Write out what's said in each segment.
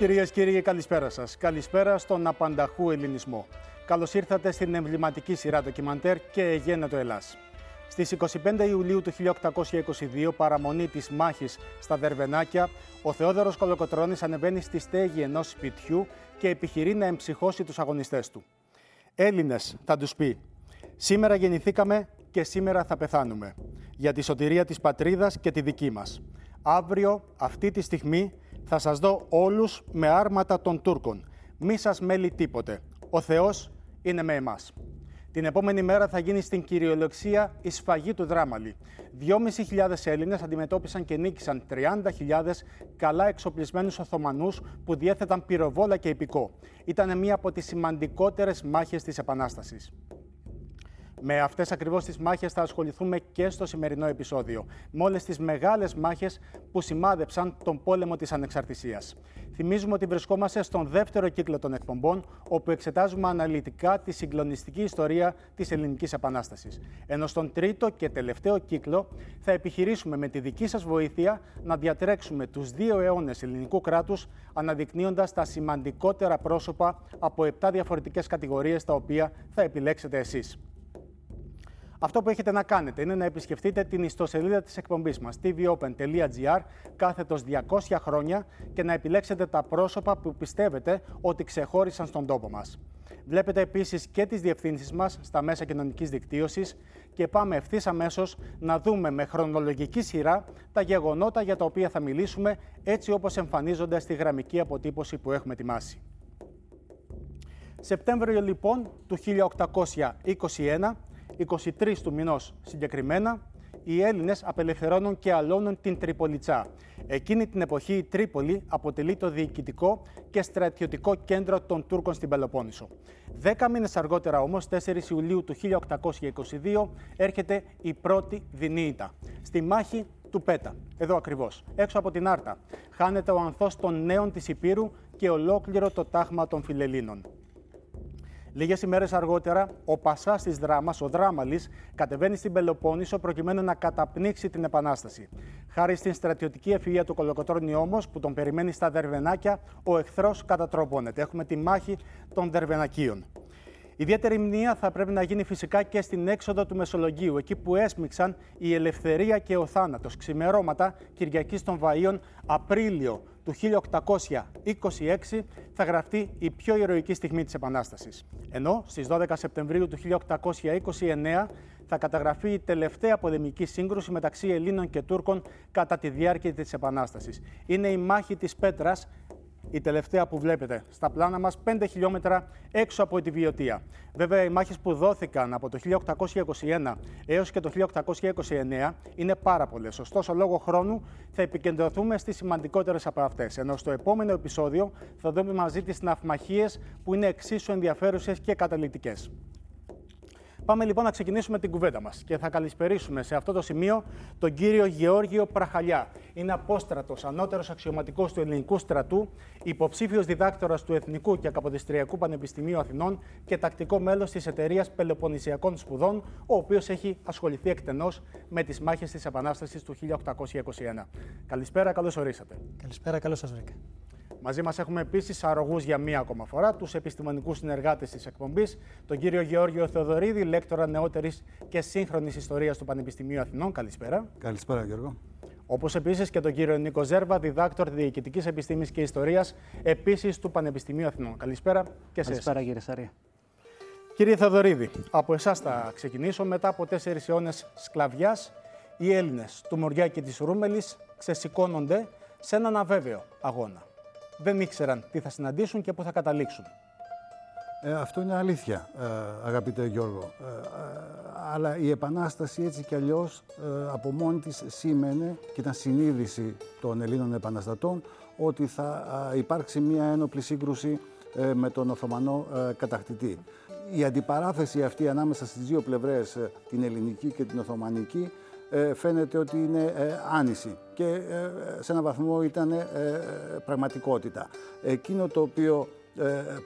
Κυρίες και κύριοι, καλησπέρα σας. Καλησπέρα στον απανταχού ελληνισμό. Καλώς ήρθατε στην εμβληματική σειρά ντοκιμαντέρ «Και εγένετο Ελλάς». Στις 25 Ιουλίου του 1822, παραμονή της μάχης στα Δερβενάκια, ο Θεόδωρος Κολοκοτρώνης ανεβαίνει στη στέγη ενός σπιτιού και επιχειρεί να εμψυχώσει τους αγωνιστές του. Έλληνες, θα τους πει, σήμερα γεννηθήκαμε και σήμερα θα πεθάνουμε. Για τη σωτηρία της πατρίδας και τη δική μας. Αύριο, αυτή τη στιγμή, θα σας δω όλους με άρματα των Τούρκων. Μη σας μέλει τίποτε. Ο Θεός είναι με εμάς. Την επόμενη μέρα θα γίνει στην κυριολεξία η σφαγή του Δράμαλη. 2.500 Έλληνες αντιμετώπισαν και νίκησαν 30.000 καλά εξοπλισμένους Οθωμανούς που διέθεταν πυροβόλα και ιππικό. Ήταν μία από τις σημαντικότερες μάχες της Επανάστασης. Με αυτές ακριβώς τις μάχες θα ασχοληθούμε και στο σημερινό επεισόδιο, με όλες τις μεγάλες μάχες που σημάδεψαν τον πόλεμο της Ανεξαρτησίας. Θυμίζουμε ότι βρισκόμαστε στον δεύτερο κύκλο των εκπομπών, όπου εξετάζουμε αναλυτικά τη συγκλονιστική ιστορία της Ελληνικής Επανάστασης. Ενώ στον τρίτο και τελευταίο κύκλο θα επιχειρήσουμε με τη δική σας βοήθεια να διατρέξουμε τους 2 αιώνες ελληνικού κράτους, αναδεικνύοντας τα σημαντικότερα πρόσωπα από 7 διαφορετικές κατηγορίες τα οποία θα επιλέξετε εσείς. Αυτό που έχετε να κάνετε είναι να επισκεφτείτε την ιστοσελίδα της εκπομπής μας tvopen.gr/200 χρόνια και να επιλέξετε τα πρόσωπα που πιστεύετε ότι ξεχώρισαν στον τόπο μας. Βλέπετε επίσης και τις διευθύνσεις μας στα μέσα κοινωνικής δικτύωσης και πάμε ευθύς αμέσως να δούμε με χρονολογική σειρά τα γεγονότα για τα οποία θα μιλήσουμε έτσι όπως εμφανίζονται στη γραμμική αποτύπωση που έχουμε ετοιμάσει. Σεπτέμβριο λοιπόν του 1821, 23 του μηνός συγκεκριμένα, οι Έλληνες απελευθερώνουν και αλώνουν την Τριπολιτσά. Εκείνη την εποχή η Τρίπολη αποτελεί το διοικητικό και στρατιωτικό κέντρο των Τούρκων στην Πελοπόννησο. 10 μήνες αργότερα όμως, 4 Ιουλίου του 1822, έρχεται η πρώτη δεινή ήττα. Στη μάχη του Πέτα, εδώ ακριβώς, έξω από την Άρτα, χάνεται ο ανθός των νέων της Υπήρου και ολόκληρο το τάχμα των Φιλελλήνων. Λίγες ημέρες αργότερα, ο πασάς της Δράμας, ο Δράμαλης, κατεβαίνει στην Πελοπόννησο προκειμένου να καταπνίξει την Επανάσταση. Χάρη στην στρατιωτική ευφυΐα του Κολοκοτρώνη όμως, που τον περιμένει στα Δερβενάκια, ο εχθρός κατατροπώνεται. Έχουμε τη μάχη των Δερβενακίων. Ιδιαίτερη μνήα θα πρέπει να γίνει φυσικά και στην έξοδο του Μεσολογγίου, εκεί που έσμιξαν η ελευθερία και ο θάνατος, ξημερώματα Κυριακής των Βαΐων, Απρίλιο του 1826, θα γραφτεί η πιο ηρωική στιγμή της Επανάστασης. Ενώ στις 12 Σεπτεμβρίου του 1829 θα καταγραφεί η τελευταία πολεμική σύγκρουση μεταξύ Ελλήνων και Τούρκων κατά τη διάρκεια της Επανάστασης. Είναι η μάχη της Πέτρας, η τελευταία που βλέπετε στα πλάνα μας, 5 χιλιόμετρα έξω από τη Βιωτία. Βέβαια, οι μάχες που δόθηκαν από το 1821 έως και το 1829 είναι πάρα πολλές. Ωστόσο, λόγω χρόνου θα επικεντρωθούμε στις σημαντικότερες από αυτές. Ενώ στο επόμενο επεισόδιο θα δούμε μαζί τις ναυμαχίες που είναι εξίσου ενδιαφέρουσες και καταλυτικές. Πάμε λοιπόν να ξεκινήσουμε την κουβέντα μας και θα καλησπερίσουμε σε αυτό το σημείο τον κύριο Γεώργιο Πραχαλιά. Είναι απόστρατος, ανώτερος αξιωματικός του Ελληνικού Στρατού, υποψήφιος διδάκτορας του Εθνικού και Καποδιστριακού Πανεπιστημίου Αθηνών και τακτικό μέλος της Εταιρείας Πελοποννησιακών Σπουδών, ο οποίος έχει ασχοληθεί εκτενώς με τις μάχες της Επανάστασης του 1821. Καλησπέρα, καλώς ορίσατε. Καλησπέρα, καλώς σας βρήκα. Μαζί μας έχουμε επίσης αρρωγούς για μία ακόμα φορά, τους επιστημονικούς συνεργάτες της εκπομπής, τον κύριο Γεώργιο Θεοδωρίδη, λέκτορα νεότερης και σύγχρονης ιστορίας του Πανεπιστημίου Αθηνών. Καλησπέρα. Καλησπέρα, Γιώργο. Όπως επίσης και τον κύριο Νίκο Ζέρβα, διδάκτορ Διοικητικής Επιστήμης και Ιστορίας, επίσης του Πανεπιστημίου Αθηνών. Καλησπέρα και σε εσάς. Καλησπέρα, κύριε Σαρία. Κύριε Θεοδωρίδη, από εσάς θα ξεκινήσω. Μετά από 4 αιώνες σκλαβιάς, οι Έλληνες του Μοριά και της Ρούμελης ξεσηκώνονται σε έναν αβέβαιο αγώνα. Δεν ήξεραν τι θα συναντήσουν και πού θα καταλήξουν. Αυτό είναι αλήθεια, αγαπητέ Γιώργο. Αλλά η Επανάσταση έτσι κι αλλιώς από μόνη της σήμαινε και ήταν συνείδηση των Ελλήνων επαναστατών ότι θα υπάρξει μια ένοπλη σύγκρουση με τον Οθωμανό κατακτητή. Η αντιπαράθεση αυτή ανάμεσα στις δύο πλευρές, την ελληνική και την οθωμανική, φαίνεται ότι είναι άνηση και σε έναν βαθμό ήταν πραγματικότητα. Εκείνο το οποίο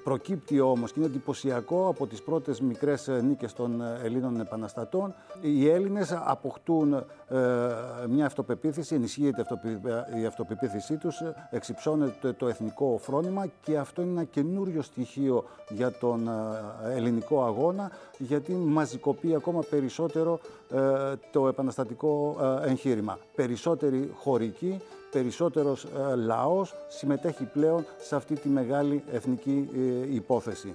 Προκύπτει όμως, και είναι εντυπωσιακό, από τις πρώτες μικρές νίκες των Ελλήνων επαναστατών, οι Έλληνες αποκτούν μια αυτοπεποίθηση, ενισχύεται η αυτοπεποίθησή τους, εξυψώνεται το εθνικό φρόνημα, και αυτό είναι ένα καινούριο στοιχείο για τον ελληνικό αγώνα, γιατί μαζικοποιεί ακόμα περισσότερο το επαναστατικό εγχείρημα. Περισσότεροι χωρικοί, περισσότερος λαός συμμετέχει πλέον σε αυτή τη μεγάλη εθνική υπόθεση.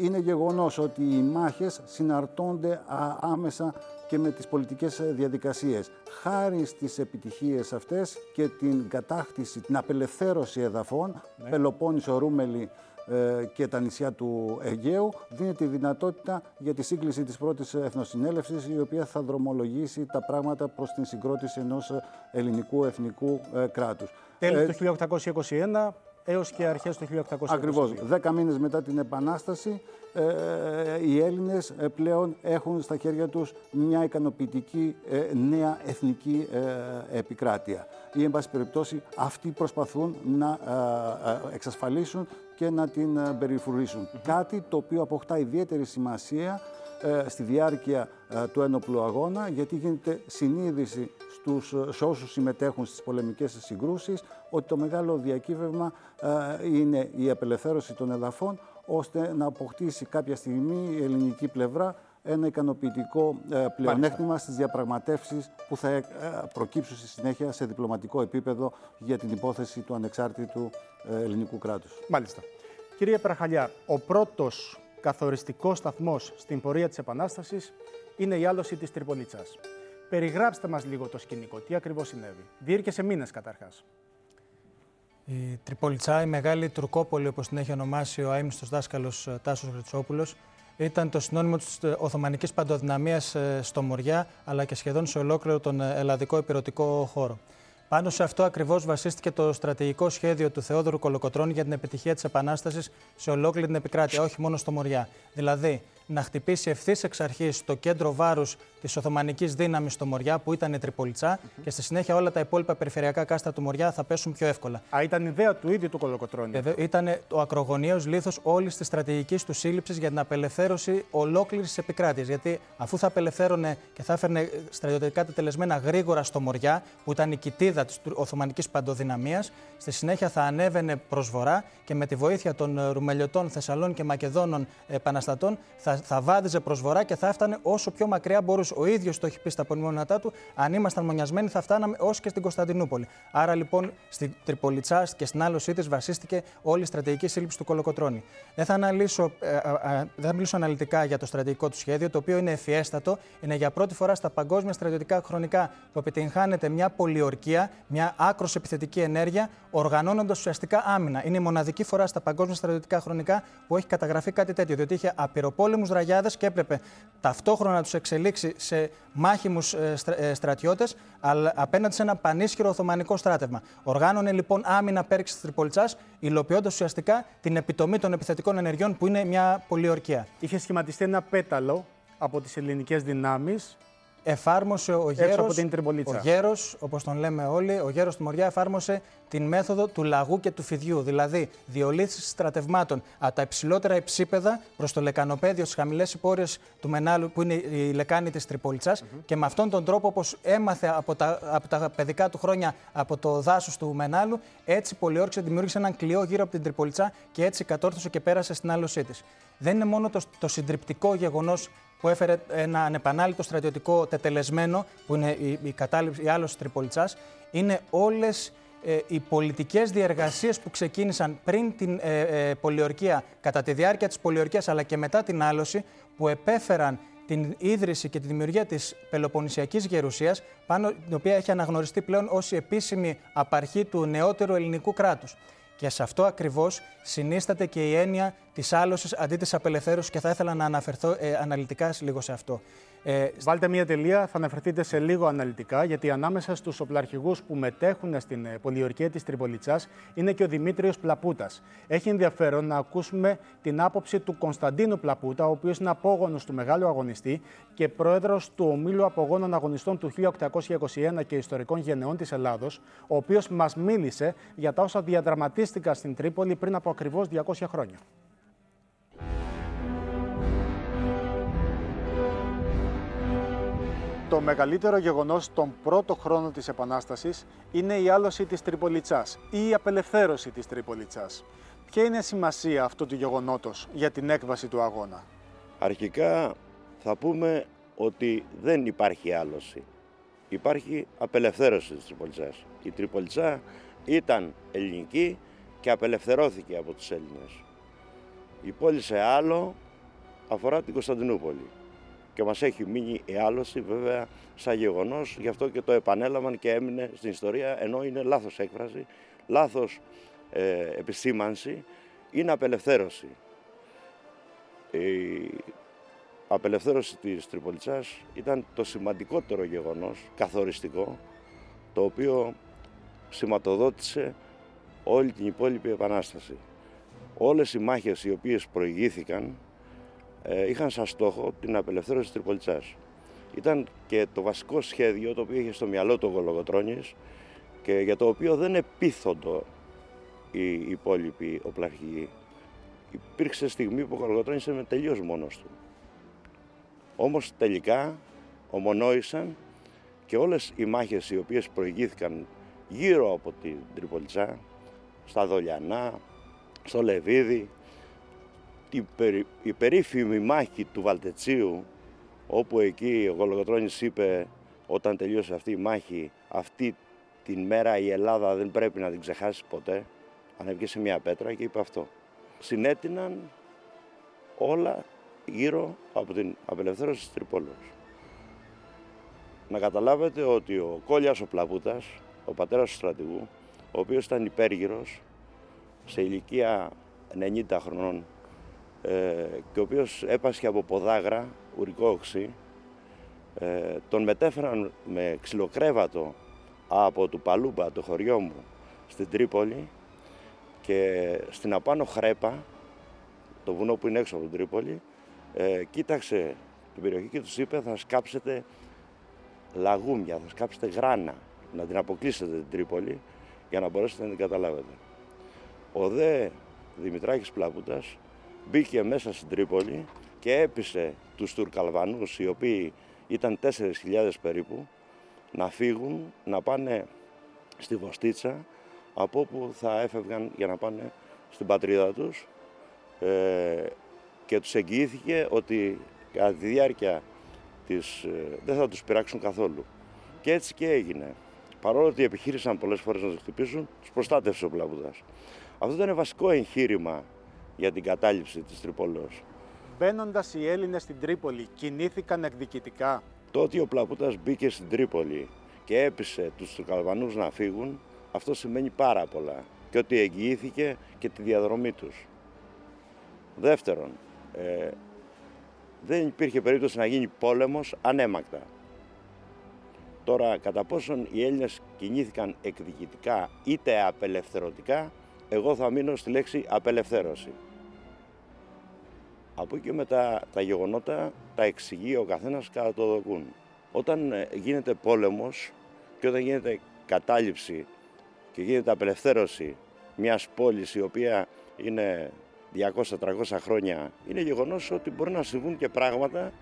Είναι γεγονός ότι οι μάχες συναρτώνται άμεσα και με τις πολιτικές διαδικασίες. Χάρη στις επιτυχίες αυτές και την κατάκτηση, την απελευθέρωση εδαφών, ναι. Πελοπόννησο, Ρούμελη και τα νησιά του Αιγαίου, δίνεται η δυνατότητα για τη σύγκληση της πρώτης εθνοσυνέλευσης, η οποία θα δρομολογήσει τα πράγματα προς την συγκρότηση ενός ελληνικού εθνικού κράτους. Τέλος του 1821 έως και αρχές του 1822. Ακριβώς. 10 μήνες μετά την Επανάσταση, οι Έλληνες πλέον έχουν στα χέρια τους μια ικανοποιητική νέα εθνική επικράτεια. Ή, εν πάση περιπτώσει, αυτοί προσπαθούν να εξασφαλίσουν και να την περιφρουρήσουν. Κάτι το οποίο αποκτά ιδιαίτερη σημασία στη διάρκεια του ένοπλου αγώνα, γιατί γίνεται συνείδηση σε όσους συμμετέχουν στις πολεμικές συγκρούσεις ότι το μεγάλο διακύβευμα είναι η απελευθέρωση των εδαφών, ώστε να αποκτήσει κάποια στιγμή η ελληνική πλευρά ένα ικανοποιητικό πλεονέκτημα στις διαπραγματεύσεις που θα προκύψουν στη συνέχεια σε διπλωματικό επίπεδο για την υπόθεση του ανεξάρτητου ελληνικού κράτους. Μάλιστα. Κύριε Πραχαλιά, ο πρώτος καθοριστικός σταθμός στην πορεία της Επανάστασης είναι η άλωση της Τριπολιτσάς. Περιγράψτε μας λίγο το σκηνικό, τι ακριβώς συνέβη. Διήρκεσε μήνες καταρχάς. Η Τριπολιτσά, η μεγάλη Τουρκόπολη, όπως την έχει ονομάσει ο αείμνηστος δάσκαλος Τάσος Γριτσόπουλος, ήταν το συνώνυμο της Οθωμανικής παντοδυναμίας στο Μοριά, αλλά και σχεδόν σε ολόκληρο τον ελλαδικό ηπειρωτικό χώρο. Πάνω σε αυτό ακριβώς βασίστηκε το στρατηγικό σχέδιο του Θεόδωρου Κολοκοτρώνη για την επιτυχία της Επανάστασης σε ολόκληρη την επικράτεια, όχι μόνο στο Μοριά. Δηλαδή, να χτυπήσει ευθύς εξ αρχής το κέντρο βάρους της Οθωμανικής δύναμης στο Μοριά, που ήταν η Τριπολιτσά, και στη συνέχεια όλα τα υπόλοιπα περιφερειακά κάστρα του Μοριά θα πέσουν πιο εύκολα. Α, ήταν ιδέα του ίδιου του Κολοκοτρώνη. Ήταν το ακρογωνιαίος λίθος όλης της στρατηγικής του σύλληψης για την απελευθέρωση ολόκληρης της επικράτειας. Γιατί αφού θα απελευθέρωνε και θα έφερνε στρατιωτικά τετελεσμένα γρήγορα στο Μοριά, που ήταν η κοιτίδα της Οθωμανικής παντοδυναμίας, στη συνέχεια θα ανέβαινε προς βορρά και με τη βοήθεια των Ρουμελιωτών, Θεσσαλών και Μακεδόνων επαναστατών θα βάδιζε προς βορρά και θα έφτανε όσο πιο μακριά μπορούσε. Ο ίδιος το έχει πει στα απομνημονεύματά του: αν ήμασταν μονιασμένοι, θα φτάναμε ως και στην Κωνσταντινούπολη. Άρα λοιπόν στην Τριπολιτσά και στην άλωσή της βασίστηκε όλη η στρατηγική σύλληψη του Κολοκοτρώνη. Δεν θα μιλήσω αναλυτικά για το στρατηγικό του σχέδιο, το οποίο είναι ευφιέστατο. Είναι για πρώτη φορά στα παγκόσμια στρατιωτικά χρονικά που επιτυγχάνεται μια πολιορκία, μια άκρως επιθετική ενέργεια, οργανώνοντας ουσιαστικά άμυνα. Είναι η μοναδική φορά στα παγκόσμια στρατιωτικά χρονικά που έχει καταγραφεί κάτι τέτοιο, διότι είχε απειροπόλεμους ραγιάδες και έπρεπε ταυτόχρονα να τους εξελίξει σε μάχημους στρατιώτες, αλλά απέναντι σε ένα πανίσχυρο οθωμανικό στράτευμα. Οργάνωνε λοιπόν άμυνα πέρξη της Τριπολιτσάς, υλοποιώντας ουσιαστικά την επιτομή των επιθετικών ενεργειών, που είναι μια πολιορκία. Είχε σχηματιστεί ένα πέταλο από τις ελληνικές δυνάμεις. Εφάρμοσε ο γέρος, όπως τον λέμε όλοι, ο γέρος του Μοριά εφάρμοσε την μέθοδο του λαγού και του φιδιού, δηλαδή διολύθηση στρατευμάτων από τα υψηλότερα υψίπεδα προς το λεκανοπέδιο, στις χαμηλές υπόρειες του Μενάλου, που είναι η λεκάνη της Τριπολιτσάς, και με αυτόν τον τρόπο, όπως έμαθε από τα παιδικά του χρόνια από το δάσος του Μενάλου, έτσι πολιόρξε, δημιούργησε έναν κλειό γύρω από την Τριπολιτσά και έτσι κατόρθωσε και πέρασε στην άλωσή της. Δεν είναι μόνο το συντριπτικό γεγονός που έφερε ένα ανεπανάληπτο στρατιωτικό τετελεσμένο, που είναι η κατάληψη, η άλωση της Τριπολιτσάς, είναι όλες οι πολιτικές διεργασίες που ξεκίνησαν πριν την πολιορκία, κατά τη διάρκεια της πολιορκίας αλλά και μετά την άλωση, που επέφεραν την ίδρυση και τη δημιουργία της Πελοποννησιακής Γερουσίας, πάνω την οποία έχει αναγνωριστεί πλέον ως η επίσημη απαρχή του νεότερου ελληνικού κράτους. Και σε αυτό ακριβώς συνίσταται και η έννοια της άλωσης αντί της απελευθέρωσης, και θα ήθελα να αναφερθώ αναλυτικά λίγο σε αυτό. Βάλτε μία τελεία, θα αναφερθείτε σε λίγο αναλυτικά, γιατί ανάμεσα στους οπλαρχηγούς που μετέχουν στην πολιορκία της Τριπολιτσάς είναι και ο Δημήτριος Πλαπούτας. Έχει ενδιαφέρον να ακούσουμε την άποψη του Κωνσταντίνου Πλαπούτα, ο οποίος είναι απόγονος του μεγάλου αγωνιστή και πρόεδρος του Ομίλου Απογόνων Αγωνιστών του 1821 και Ιστορικών Γενεών της Ελλάδος, ο οποίος μας μίλησε για τα όσα διαδραματίστηκαν στην Τρίπολη πριν από ακριβώς 200 χρόνια. Το μεγαλύτερο γεγονός στον πρώτο χρόνο της Επανάστασης είναι η άλωση της Τριπολιτσάς ή η απελευθέρωση της Τριπολιτσάς. Ποια είναι η σημασία αυτού του γεγονότος για την έκβαση του αγώνα? Αρχικά θα πούμε ότι δεν υπάρχει άλωση. Υπάρχει απελευθέρωση της Τριπολιτσάς. Η Τριπολιτσά ήταν ελληνική και απελευθερώθηκε από τους Έλληνες. Η πόλη σε άλλο αφορά την Κωνσταντινούπολη. Και μας έχει μείνει η άλωση βέβαια σαν γεγονός, γι' αυτό και το επανέλαβαν και έμεινε στην ιστορία, ενώ είναι λάθος έκφραση, λάθος επισήμανση, είναι απελευθέρωση. Η απελευθέρωση της Τριπολιτσάς ήταν το σημαντικότερο γεγονός, καθοριστικό, το οποίο σηματοδότησε όλη την υπόλοιπη Επανάσταση. Όλες οι μάχες οι οποίες προηγήθηκαν είχαν σαν στόχο την απελευθέρωση της Τριπολιτσάς. Ήταν και το βασικό σχέδιο το οποίο είχε στο μυαλό του ο Κολοκοτρώνης και για το οποίο δεν επίθοντο οι υπόλοιποι οπλαρχηγοί. Υπήρξε στιγμή που ο Κολοκοτρώνης ήταν τελείως μόνος του. Όμως τελικά ομονόησαν και όλες οι μάχες οι οποίες προηγήθηκαν γύρω από την Τριπολιτσά, στα Δολιανά, στο Λεβίδι, η περίφημη μάχη του Βαλτετσίου, όπου εκεί ο Κολοκοτρώνης είπε όταν τελείωσε αυτή η μάχη, αυτή την μέρα η Ελλάδα δεν πρέπει να την ξεχάσει ποτέ, ανέβηκε σε μια πέτρα και είπε αυτό. Συνέτειναν όλα γύρω από την απελευθέρωση της Τρίπολης. Να καταλάβετε ότι ο Κόλλιας ο Πλαπούτας, ο πατέρας του στρατηγού, ο οποίος ήταν υπέργυρος σε ηλικία 90 χρονών, και ο οποίος έπασχε από ποδάγρα, ουρικό οξύ, τον μετέφεραν με ξυλοκρέβατο από του Παλούμπα, το χωριό μου, στην Τρίπολη και στην Απάνω Χρέπα, το βουνό που είναι έξω από την Τρίπολη, κοίταξε την περιοχή και τους είπε θα σκάψετε λαγούμια, θα σκάψετε γράνα, να την αποκλείσετε την Τρίπολη για να μπορέσετε να την καταλάβετε. Ο δε Δημητράκης Πλαπούτας μπήκε μέσα στην Τρίπολη και έπεισε τους Τουρκαλβανούς, οι οποίοι ήταν 4.000 περίπου, να φύγουν, να πάνε στη Βοστίτσα, από όπου θα έφευγαν για να πάνε στην πατρίδα τους. Και τους εγγυήθηκε ότι κατά τη διάρκεια της δεν θα τους πειράξουν καθόλου. Και έτσι και έγινε. Παρόλο ότι επιχείρησαν πολλές φορές να τους χτυπήσουν, τους προστάτευσε ο Πλαπούτας. Αυτό ήταν βασικό εγχείρημα για την κατάληψη της Τρίπολης. Μπαίνοντας οι Έλληνες στην Τρίπολη, κινήθηκαν εκδικητικά. Το ότι ο Πλαπούτας μπήκε στην Τρίπολη και έπεισε τους Τουρκαλβανούς να φύγουν, αυτό σημαίνει πάρα πολλά και ότι εγγυήθηκε και τη διαδρομή τους. Δεύτερον, δεν υπήρχε περίπτωση να γίνει πόλεμος ανέμακτα. Τώρα, κατά πόσον οι Έλληνες κινήθηκαν εκδικητικά είτε απελευθερωτικά, εγώ θα μείνω στη λέξη απελευθέρωση. Από εκεί και μετά τα γεγονότα τα εξηγεί ο καθένας κατά το δοκούν. Όταν γίνεται πόλεμος και όταν γίνεται κατάληψη και γίνεται απελευθέρωση μιας πόλης η οποία είναι 200-300 χρόνια, είναι γεγονός ότι μπορεί να συμβούν και πράγματα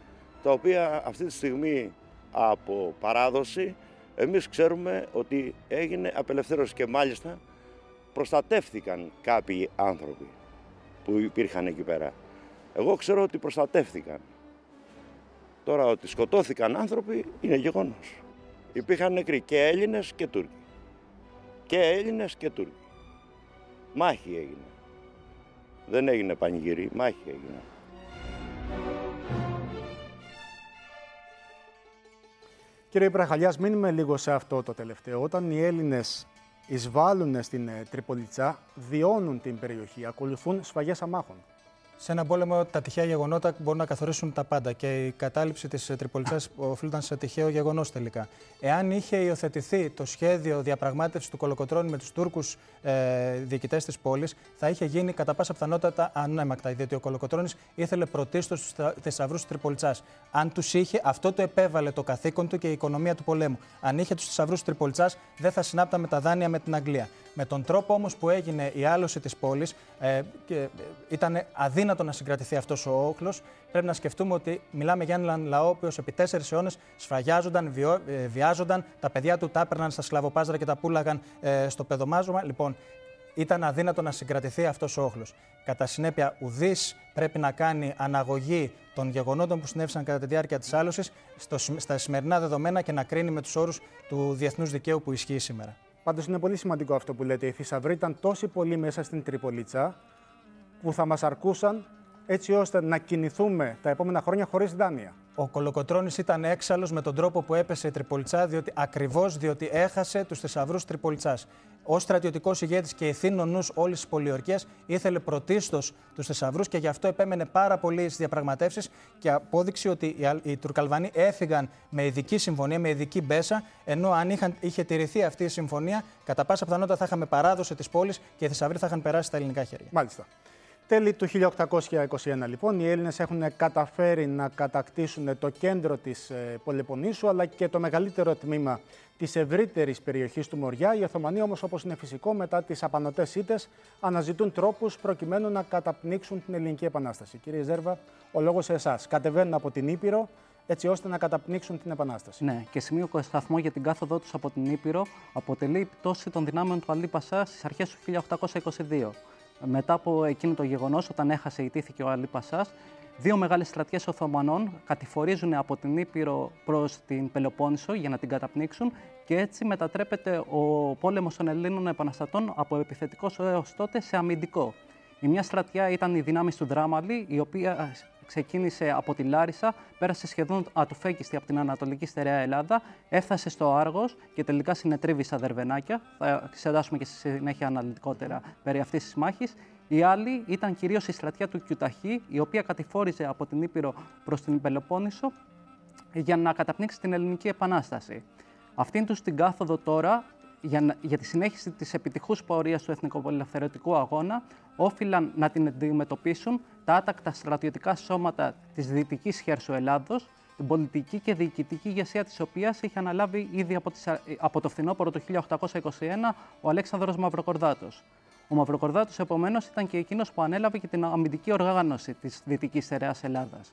τα οποία αυτή τη στιγμή από παράδοση εμείς ξέρουμε ότι έγινε απελευθέρωση και μάλιστα προστατεύθηκαν κάποιοι άνθρωποι που υπήρχαν εκεί πέρα. Εγώ ξέρω ότι προστατεύθηκαν. Τώρα ότι σκοτώθηκαν άνθρωποι είναι γεγονός. Υπήρχαν νεκροί και Έλληνες και Τούρκοι. Και Έλληνες και Τούρκοι. Μάχη έγινε. Δεν έγινε πανηγύρι, μάχη έγινε. Κύριε Πραχαλιά, μείνουμε λίγο σε αυτό το τελευταίο. Όταν οι Έλληνες εισβάλλουν στην Τριπολιτσά, διώνουν την περιοχή, ακολουθούν σφαγές αμάχων. Σε έναν πόλεμο τα τυχαία γεγονότα μπορούν να καθορίσουν τα πάντα και η κατάληψη της Τριπολιτσάς οφείλονταν σε τυχαίο γεγονός τελικά. Εάν είχε υιοθετηθεί το σχέδιο διαπραγμάτευσης του Κολοκοτρώνη με τους Τούρκους διοικητές της πόλης, θα είχε γίνει κατά πάσα πιθανότητα ανέμακτα, διότι ο Κολοκοτρώνης ήθελε πρωτίστως τους θησαυρούς της Τριπολιτσάς. Αν τους είχε, αυτό το επέβαλε το καθήκον του και η οικονομία του πολέμου. Αν είχε τους θησαυρούς της Τριπολιτσάς, δεν θα συνάπταμε τα δάνεια με την Αγγλία. Με τον τρόπο όμως που έγινε η άλωση της πόλης, ήταν αδύνατο να συγκρατηθεί αυτός ο όχλος. Πρέπει να σκεφτούμε ότι μιλάμε για έναν λαό ο οποίος επί 4 αιώνες σφραγιάζονταν, βιάζονταν, τα παιδιά του τα έπαιρναν στα σκλαβοπάζαρα και τα πούλαγαν στο παιδομάζωμα. Λοιπόν, ήταν αδύνατο να συγκρατηθεί αυτός ο όχλος. Κατά συνέπεια, ουδής πρέπει να κάνει αναγωγή των γεγονότων που συνέβησαν κατά τη διάρκεια της άλωσης στα σημερινά δεδομένα και να κρίνει με τους όρους του διεθνούς δικαίου που ισχύει σήμερα. Πάντως είναι πολύ σημαντικό αυτό που λέτε. Οι θησαυροί ήταν τόσοι πολλοί μέσα στην Τριπολιτσά που θα μας αρκούσαν έτσι ώστε να κινηθούμε τα επόμενα χρόνια χωρίς δάνεια. Ο Κολοκοτρώνης ήταν έξαλλος με τον τρόπο που έπεσε η Τριπολιτσά, διότι έχασε τους θησαυρούς Τριπολιτσάς. Ως στρατιωτικός ηγέτης και ηθήνων νους όλης της πολιορκίας, ήθελε πρωτίστως τους θησαυρούς και γι' αυτό επέμενε πάρα πολύ στις διαπραγματεύσεις. Και απόδειξη ότι οι Τουρκαλβανοί έφυγαν με ειδική συμφωνία, με ειδική μπέσα, ενώ αν είχε τηρηθεί αυτή η συμφωνία, κατά πάσα πιθανότητα θα είχαμε παράδοση της πόλης και οι θησαυροί θα είχαν περάσει στα ελληνικά χέρια. Μάλιστα. Τέλη του 1821, λοιπόν, οι Έλληνες έχουν καταφέρει να κατακτήσουν το κέντρο της Πελοποννήσου αλλά και το μεγαλύτερο τμήμα της ευρύτερης περιοχής του Μοριά. Οι Οθωμανοί όμως, όπως είναι φυσικό, μετά τις απανωτές ήττες, αναζητούν τρόπους προκειμένου να καταπνίξουν την Ελληνική Επανάσταση. Κύριε Ζέρβα, ο λόγος σε εσάς. Κατεβαίνουν από την Ήπειρο έτσι ώστε να καταπνίξουν την Επανάσταση. Ναι, και σημείο σταθμό για την κάθοδό τους από την Ήπειρο αποτελεί η πτώση των δυνάμεων του Αλή Πασά στις αρχές του 1822. Μετά από εκείνο το γεγονός, όταν έχασε ιτήθηκε ο Αλή Πασάς, δύο μεγάλες στρατιές Οθωμανών κατηφορίζουν από την Ήπειρο προς την Πελοπόννησο για να την καταπνίξουν και έτσι μετατρέπεται ο πόλεμος των Ελλήνων επαναστατών από επιθετικός έως τότε σε αμυντικό. Η μια στρατιά ήταν οι δυνάμεις του Δράμαλη, η οποία ξεκίνησε από τη Λάρισα, πέρασε σχεδόν ατουφέκιστη από την Ανατολική Στερεά Ελλάδα, έφτασε στο Άργος και τελικά συνετρίβει στα Δερβενάκια. Θα εξετάσουμε και στη συνέχεια αναλυτικότερα περί αυτής της μάχης. Η άλλη ήταν κυρίως η στρατιά του Κιουταχή, η οποία κατηφόριζε από την Ήπειρο προς την Πελοπόννησο για να καταπνίξει την Ελληνική Επανάσταση. Αυτήν τους την κάθοδο τώρα, για τη συνέχιση της επιτυχούς πορείας του εθνικοπολελευθερωτικού αγώνα, όφυλαν να την αντιμετωπίσουν τα άτακτα στρατιωτικά σώματα της Δυτικής Χέρσου Ελλάδος, την πολιτική και διοικητική ηγεσία της οποίας είχε αναλάβει ήδη από το φθινόπωρο του 1821 ο Αλέξανδρος Μαυροκορδάτος. Ο Μαυροκορδάτος, επομένως, ήταν και εκείνος που ανέλαβε και την αμυντική οργάνωση της Δυτικής Στερεάς Ελλάδας.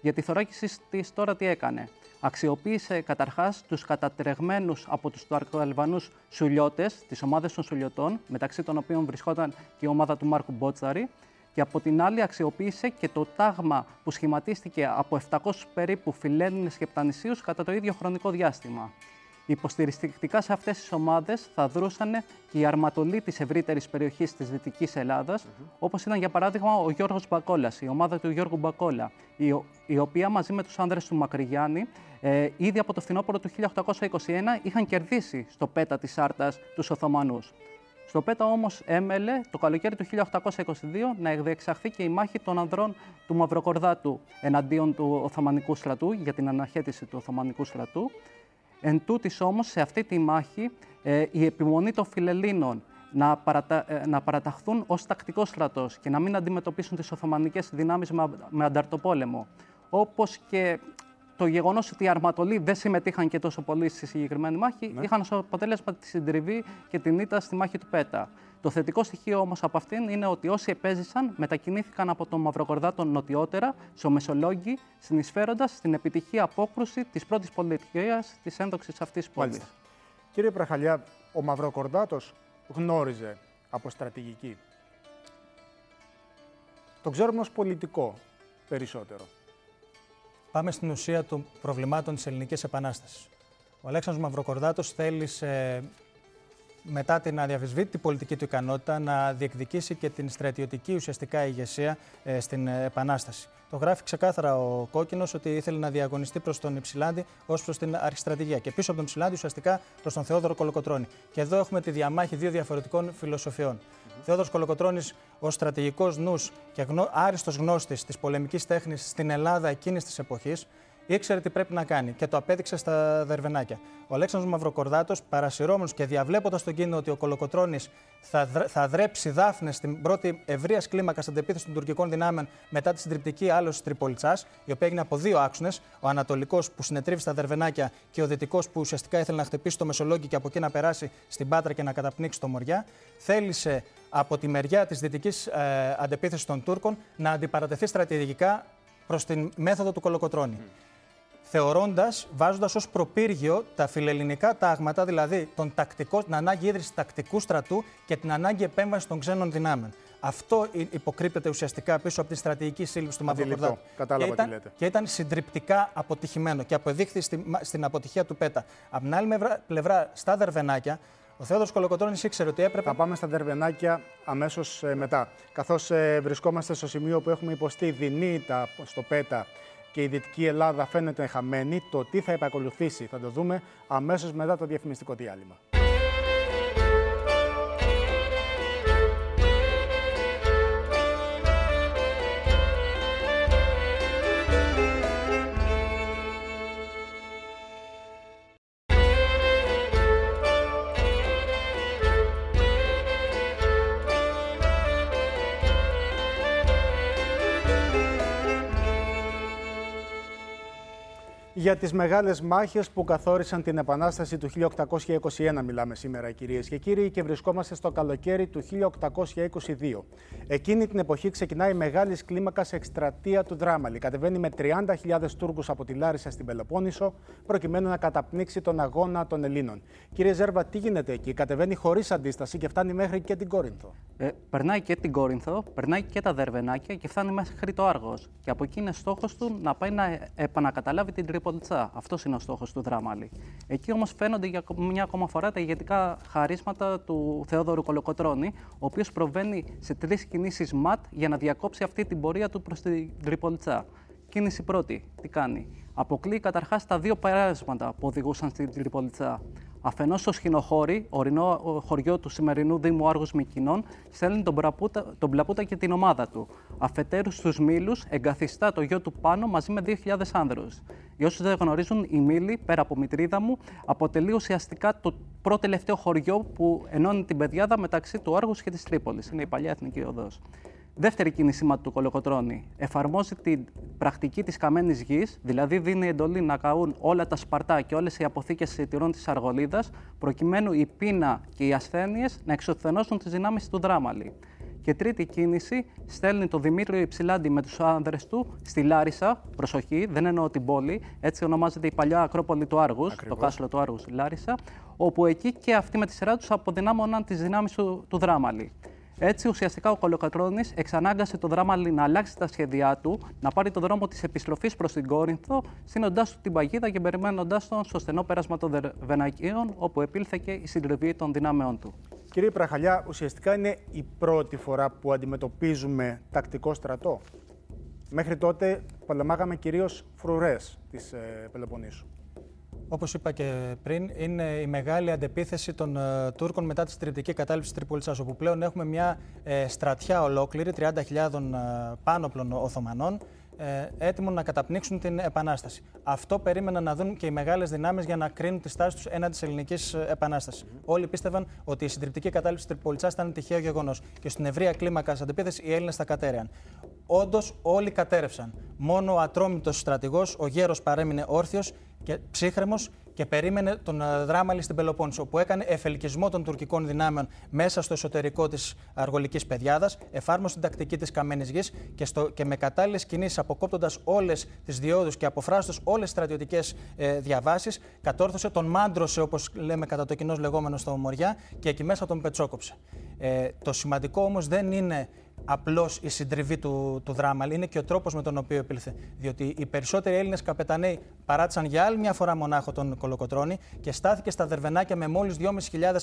Για τη θωράκιση της τώρα τι έκανε. Αξιοποίησε καταρχάς τους κατατρεγμένους από τους Τουρκοαλβανούς σουλιώτες, τις ομάδες των σουλιωτών, μεταξύ των οποίων βρισκόταν και η ομάδα του Μάρκου Μπότσαρη, και από την άλλη αξιοποίησε και το τάγμα που σχηματίστηκε από 700 περίπου φιλέλληνες και πτανησίους κατά το ίδιο χρονικό διάστημα. Υποστηριστικά σε αυτές τις ομάδες θα δρούσαν και οι αρματολοί της ευρύτερης περιοχής της Δυτικής Ελλάδας, όπως ήταν για παράδειγμα ο Γιώργος Μπακόλας, η ομάδα του Γιώργου Μπακόλα, η οποία μαζί με τους άνδρες του Μακρυγιάννη, ήδη από το φθινόπωρο του 1821 είχαν κερδίσει στο πέτα της Σάρτας τους Οθωμανούς. Στο πέτα όμως έμελε το καλοκαίρι του 1822 να εξαχθεί και η μάχη των ανδρών του Μαυροκορδάτου εναντίον του Οθωμανικού στρατού για την αναχέτηση του Οθωμανικού στρατού. Εν τούτης όμως, σε αυτή τη μάχη, η επιμονή των Φιλελλήνων να παραταχθούν ως τακτικός στρατός και να μην αντιμετωπίσουν τις Οθωμανικές δυνάμεις με ανταρτοπόλεμο, όπως και το γεγονός ότι οι αρματολοί δεν συμμετείχαν και τόσο πολύ στη συγκεκριμένη μάχη, είχαν ως αποτέλεσμα τη συντριβή και την ήττα στη μάχη του Πέτα. Το θετικό στοιχείο όμως από αυτήν είναι ότι όσοι επέζησαν μετακινήθηκαν από τον Μαυροκορδάτο νοτιότερα, στο Μεσολόγγι, συνεισφέροντας στην επιτυχή απόκρουση της πρώτης πολιτείας της ένδοξης αυτής της πόλης. Μάλιστα. Κύριε Πραχαλιά, ο Μαυροκορδάτος γνώριζε από στρατηγική. Το ξέρουμε ως πολιτικό περισσότερο. Πάμε στην ουσία των προβλημάτων της Ελληνικής Επανάστασης. Ο Αλέξανδρος Μαυροκορδάτος θέλησε μετά την αδιαφυσβήτητη πολιτική του ικανότητα να διεκδικήσει και την στρατιωτική ουσιαστικά ηγεσία στην Επανάσταση. Το γράφει ξεκάθαρα ο Κόκκινος ότι ήθελε να διαγωνιστεί προς τον Υψηλάντη ως προς την αρχιστρατηγία και πίσω από τον Υψηλάντη ουσιαστικά προς τον Θεόδωρο Κολοκοτρώνη. Και εδώ έχουμε τη διαμάχη δύο διαφορετικών φιλοσοφιών. Θεόδωρος Κολοκοτρώνης ως στρατηγικός νους και άριστος γνώστης της πολεμικής τέχνης στην Ελλάδα εκείνης της εποχής, ήξερε τι πρέπει να κάνει και το απέδειξε στα Δερβενάκια. Ο Αλέξανδρος Μαυροκορδάτος, παρασυρώμενος και διαβλέποντας τον κίνδυνο ότι ο Κολοκοτρώνης θα δρέψει δάφνες στην πρώτη ευρείας κλίμακας αντεπίθεση των τουρκικών δυνάμεων μετά τη συντριπτική άλωση της Τριπολιτσάς, η οποία έγινε από δύο άξονες: ο ανατολικός που συνετρίβει στα Δερβενάκια και ο δυτικός που ουσιαστικά ήθελε να χτυπήσει το Μεσολόγγι και από εκεί να περάσει στην Πάτρα και να καταπνίξει το Μοριά, θέλησε από τη μεριά της δυτικής αντεπίθεσης των Τούρκων να αντιπαρατεθεί στρατηγικά προς την μέθοδο του Κολοκοτρώνη. Βάζοντας ως προπύργιο τα φιλελληνικά τάγματα, δηλαδή την ανάγκη ίδρυσης τακτικού στρατού και την ανάγκη επέμβασης των ξένων δυνάμεων. Αυτό υποκρύπτεται ουσιαστικά πίσω από τη στρατηγική σύλληψη του Μαυροκορδάτου. Κατάλαβα τι λέτε. Και ήταν συντριπτικά αποτυχημένο και αποδείχθη στην αποτυχία του ΠΕΤΑ. Από την άλλη πλευρά, στα Δερβενάκια, ο Θεόδωρος Κολοκοτρώνης ήξερε ότι έπρεπε. Θα πάμε στα Δερβενάκια αμέσως μετά. Καθώς βρισκόμαστε στο σημείο που έχουμε υποστεί δεινή στο ΠΕΤΑ. Και η Δυτική Ελλάδα φαίνεται χαμένη. Το τι θα επακολουθήσει θα το δούμε αμέσως μετά το διαφημιστικό διάλειμμα. Για τις μεγάλες μάχες που καθόρισαν την Επανάσταση του 1821 μιλάμε σήμερα, κυρίες και κύριοι, και βρισκόμαστε στο καλοκαίρι του 1822. Εκείνη την εποχή ξεκινάει η μεγάλης κλίμακας εκστρατεία του Δράμαλη. Κατεβαίνει με 30.000 Τούρκους από τη Λάρισα στην Πελοπόννησο, προκειμένου να καταπνίξει τον αγώνα των Ελλήνων. Κύριε Ζέρβα, τι γίνεται εκεί? Κατεβαίνει χωρίς αντίσταση και φτάνει μέχρι και την Κόρινθο. Περνάει και την Κόρινθο, περνάει και τα Δερβενάκια και φτάνει μέχρι το Άργος. Και από εκεί είναι στόχος του να πάει να επανακαταλάβει την Τριπολιτσά. Αυτός είναι ο στόχος του Δράμαλη. Εκεί όμως φαίνονται για μια ακόμα φορά τα ηγετικά χαρίσματα του Θεόδωρου Κολοκοτρώνη, ο οποίος προβαίνει σε τρεις κινήσεις ΜΑΤ για να διακόψει αυτή την πορεία του προς την Τριπολιτσά. Κίνηση πρώτη, τι κάνει? Αποκλείει καταρχάς τα δύο περάσματα που οδηγούσαν στην Τριπολιτσά. Αφενός στο Σχοινοχώρι, ορεινό χωριό του σημερινού Δήμου Άργους Μικοινών, στέλνει τον Πλαπούτα και την ομάδα του. Αφετέρου στους Μήλους, εγκαθιστά το γιο του Πάνο μαζί με 2.000 άνδρους. Για όσους δεν γνωρίζουν, η Μήλη, πέρα από Μητρίδαμου, αποτελεί ουσιαστικά το πρώτο τελευταίο χωριό που ενώνει την πεδιάδα μεταξύ του Άργους και της Τρίπολης. Είναι η παλιά εθνική οδός. Δεύτερη κίνηση του Κολοκοτρώνη. Εφαρμόζει την πρακτική της καμένης γης, δηλαδή δίνει εντολή να καούν όλα τα σπαρτά και όλες οι αποθήκες εισιτηρών της Αργολίδας, προκειμένου η πείνα και οι ασθένειες να εξουθενώσουν τις δυνάμεις του Δράμαλη. Και τρίτη κίνηση, στέλνει τον Δημήτριο Υψηλάντη με τους άνδρες του στη Λάρισα. Προσοχή, δεν εννοώ την πόλη, έτσι ονομάζεται η παλιά Ακρόπολη του Άργους, το κάστρο του Άργους, η Λάρισα, όπου εκεί και αυτοί με τη σειρά τους αποδυνάμωναν τις δυνάμεις του Δράμαλη. Έτσι, ουσιαστικά ο Κολοκοτρώνης εξανάγκασε τον Δράμαλη να αλλάξει τα σχέδιά του, να πάρει τον δρόμο της επιστροφής προς την Κόρινθο, στείνοντάς του την παγίδα και περιμένοντάς τον στο στενό πέρασμα των Δερβενακίων, όπου επήλθε και η συντριβή των δυνάμεών του. Κύριε Πραχαλιά, ουσιαστικά είναι η πρώτη φορά που αντιμετωπίζουμε τακτικό στρατό. Μέχρι τότε πολεμάγαμε κυρίως φρουρές της Πελοποννήσου. Όπως είπα και πριν, είναι η μεγάλη αντεπίθεση των Τούρκων μετά τη συντριπτική κατάληψη της Τριπολιτσάς, όπου πλέον έχουμε μια στρατιά ολόκληρη 30.000 πάνωπλων Οθωμανών, έτοιμων να καταπνίξουν την Επανάσταση. Αυτό περίμεναν να δουν και οι μεγάλες δυνάμεις για να κρίνουν τη στάση τους έναντι της ελληνικής Επανάστασης. Όλοι πίστευαν ότι η συντριπτική κατάληψη της Τριπολιτσάς ήταν τυχαίο γεγονός και στην ευρεία κλίμακα της αντεπίθεσης οι Έλληνες τα κατέρεαν. Όντως, όλοι κατέρευσαν. Μόνο ο ατρόμητος στρατηγός, ο γέρος, παρέμεινε όρθιος και ψύχρεμος και περίμενε τον Δράμαλη στην Πελοπόννησο, που έκανε εφελκισμό των τουρκικών δυνάμεων μέσα στο εσωτερικό της αργολικής πεδιάδας, εφάρμοσε την τακτική της καμένης γης και με κατάλληλες κινήσεις, αποκόπτοντας όλες τις διόδους και αποφράζοντας όλες τις στρατιωτικές διαβάσεις, κατόρθωσε, τον μάντρωσε, όπως λέμε κατά το κοινός λεγόμενο στο Μοριά, και εκεί μέσα τον πετσόκοψε. Το σημαντικό όμως δεν είναι απλώς η συντριβή του Δράμαλη, είναι και ο τρόπος με τον οποίο επήλθε. Διότι οι περισσότεροι Έλληνες καπεταναίοι παράτησαν για άλλη μια φορά μονάχο τον Κολοκοτρώνη και στάθηκε στα Δερβενάκια με μόλις 2.500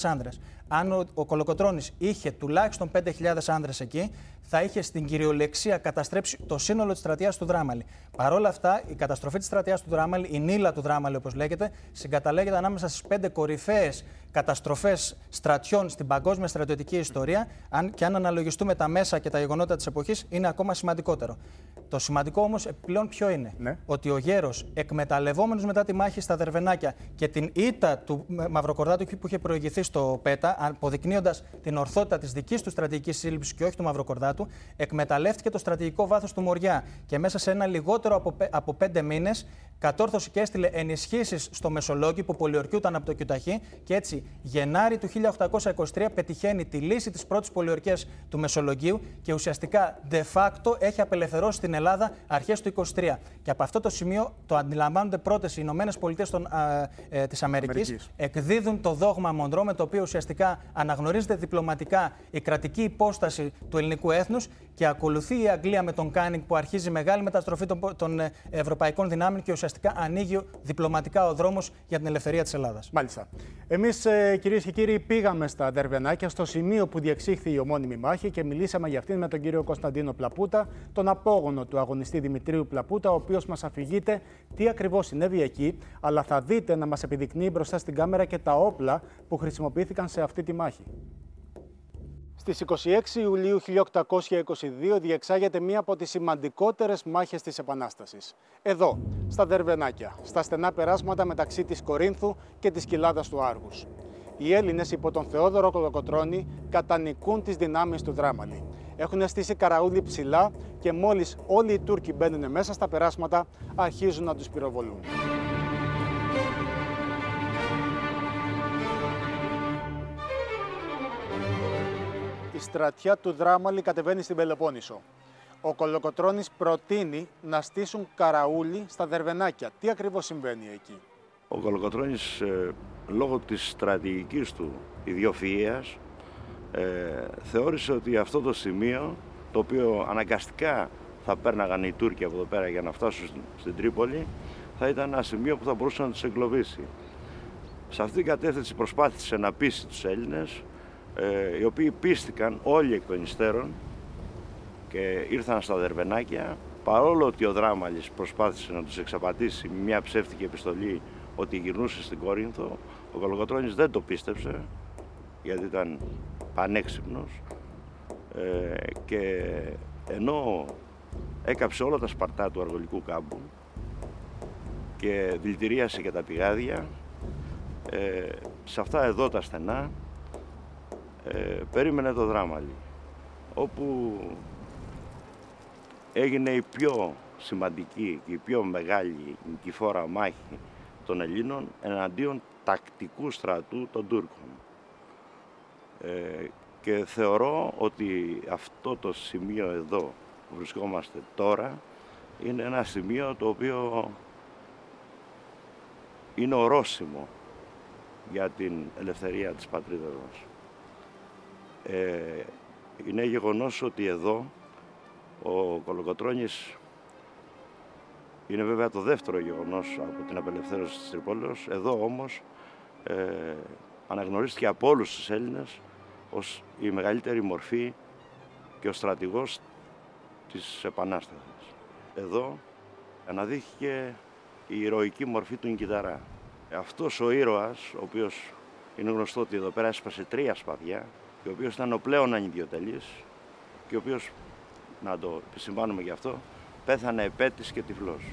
άνδρες. Αν ο Κολοκοτρώνης είχε τουλάχιστον 5.000 άνδρες εκεί, θα είχε στην κυριολεξία καταστρέψει το σύνολο της στρατείας του Δράμαλη. Παρ' όλα αυτά, η καταστροφή της στρατείας του Δράμαλη, η νύλα του Δράμαλη όπως λέγεται, συγκαταλέγεται ανάμεσα στις 5 κορυφαίες καταστροφές στρατιών στην παγκόσμια στρατιωτική ιστορία, και αν αναλογιστούμε τα μέσα και τα γεγονότα της εποχής, είναι ακόμα σημαντικότερο. Το σημαντικό όμως επιπλέον ποιο είναι? Ναι. Ότι ο γέρος, εκμεταλλευόμενος μετά τη μάχη στα Δερβενάκια και την ήττα του Μαυροκορδάτου που είχε προηγηθεί στο Πέτα, αποδεικνύοντας την ορθότητα της δικής του στρατηγικής σύλληψης και όχι του Μαυροκορδάτου, εκμεταλλεύτηκε το στρατηγικό βάθος του Μοριά και μέσα σε ένα λιγότερο από 5 μήνες κατόρθωσε και έστειλε ενισχύσεις στο Μεσολόγγι που πολιορκιούταν από το Κιουταχή και έτσι Γενάρη του 1823 πετυχαίνει τη λύση της πρώτης πολιορκίας του Μεσολογγίου και ουσιαστικά de facto έχει απελευθερώσει την Ελλάδα αρχές του 23. Και από αυτό το σημείο το αντιλαμβάνονται πρώτες οι Ηνωμένες Πολιτείες της Αμερικής, εκδίδουν το δόγμα Μονρό με το οποίο ουσιαστικά αναγνωρίζεται διπλωματικά η κρατική υπόσταση του ελληνικού έθνους και ακολουθεί η Αγγλία με τον Κάνινγκ που αρχίζει μεγάλη μεταστροφή των ευρωπαϊκών δυνάμεων και ουσιαστικά ανοίγει διπλωματικά ο δρόμος για την ελευθερία της Ελλάδας. Μάλιστα. Εμείς, κυρίες και κύριοι, πήγαμε στα Δερβενάκια, στο σημείο που διεξήχθη η ομώνυμη μάχη και μιλήσαμε για αυτήν με τον κύριο Κωνσταντίνο Πλαπούτα, τον απόγονο του αγωνιστή Δημητρίου Πλαπούτα, ο οποίος μας αφηγείται τι ακριβώς συνέβη εκεί, αλλά θα δείτε να μας επιδεικνύει μπροστά στην κάμερα και τα όπλα που χρησιμοποιήθηκαν σε αυτή τη μάχη. Στις 26 Ιουλίου 1822 διεξάγεται μία από τις σημαντικότερες μάχες της Επανάστασης. Εδώ, στα Δερβενάκια, στα στενά περάσματα μεταξύ της Κορίνθου και της κοιλάδας του Άργους. Οι Έλληνες υπό τον Θεόδωρο Κολοκοτρώνη κατανικούν τις δυνάμεις του Δράμαλη. Έχουν στήσει καραούλι ψηλά και μόλις όλοι οι Τούρκοι μπαίνουν μέσα στα περάσματα αρχίζουν να τους πυροβολούν. Η στρατιά του Δράμαλη κατεβαίνει στην Πελοπόννησο. Ο Κολοκοτρώνης προτείνει να στήσουν καραούλι στα Δερβενάκια. Τι ακριβώς συμβαίνει εκεί? Ο Κολοκοτρώνης, λόγω της στρατηγικής του ιδιοφυΐας, θεώρησε ότι αυτό το σημείο, το οποίο αναγκαστικά θα πέρναγαν οι Τούρκοι από εδώ πέρα για να φτάσουν στην Τρίπολη, θα ήταν ένα σημείο που θα μπορούσε να τους εγκλωβίσει. Σε αυτήν την κατεύθυνση προσπάθησε να πείσει τους Έλληνες, οι οποίοι πίστηκαν όλοι εκ των υστέρων και ήρθαν στα Δερβενάκια, παρόλο ότι ο Δράμαλης προσπάθησε να τους εξαπατήσει με μια ψεύτικη επιστολή ότι γυρνούσε στην Κόρινθο. Ο Κολοκοτρώνης δεν το πίστεψε, γιατί ήταν πανέξυπνος, και ενώ έκαψε όλα τα σπαρτά του αργολικού κάμπου και δηλητηρίασε και τα πηγάδια, σε αυτά εδώ τα στενά περίμενε το Δράμαλη, όπου έγινε η πιο σημαντική και η πιο μεγάλη νικηφόρα μάχη των Ελλήνων εναντίον τακτικού στρατού των Τούρκων. Και θεωρώ ότι αυτό το σημείο εδώ που βρισκόμαστε τώρα είναι ένα σημείο το οποίο είναι ορόσημο για την ελευθερία της πατρίδας μας. Είναι γεγονός ότι εδώ ο Κολοκοτρώνης, είναι βέβαια το δεύτερο γεγονός από την απελευθέρωση της Τρυπόλεως, εδώ όμως αναγνωρίστηκε από όλους τους Έλληνες ως η μεγαλύτερη μορφή και ο στρατηγός της Επανάστασης. Εδώ αναδείχθηκε η ηρωική μορφή του Νικηταρά. Αυτός ο ήρωας, ο οποίος είναι γνωστό ότι εδώ πέρα έσπασε 3 σπαθιά, ο οποίος ήταν ο πλέον ανιδιοτελής και ο οποίος, να το επισημάνουμε γι' αυτό, πέθανε επέτης και τυφλός.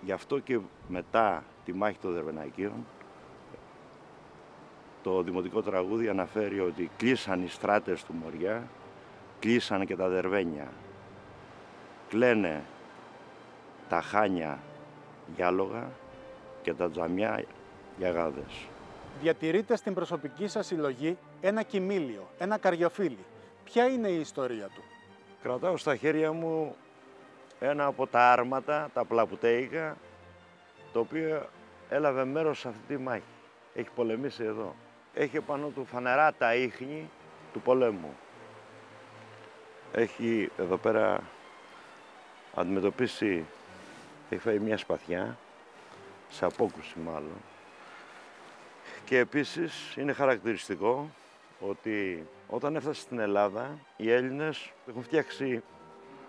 Γι' αυτό και μετά τη μάχη των Δερβενακίων, το δημοτικό τραγούδι αναφέρει ότι κλείσαν οι στράτες του Μοριά, κλείσαν και τα Δερβένια. Κλαίνε τα χάνια για άλογα και τα τζαμιά για γάδες. Διατηρείτε στην προσωπική σας συλλογή ένα κοιμήλιο, ένα καριοφύλλι. Ποια είναι η ιστορία του? Κρατάω στα χέρια μου ένα από τα άρματα, τα πλαπουτέικα, το οποίο έλαβε μέρος σε αυτή τη μάχη. Έχει πολεμήσει εδώ. Έχει πάνω του φανερά τα ίχνη του πολέμου. Έχει εδώ πέρα αντιμετωπίσει, έχει φάει μια σπαθιά, σε απόκρουση μάλλον. Και επίσης είναι χαρακτηριστικό ότι όταν έφτασε στην Ελλάδα, οι Έλληνες έχουν φτιάξει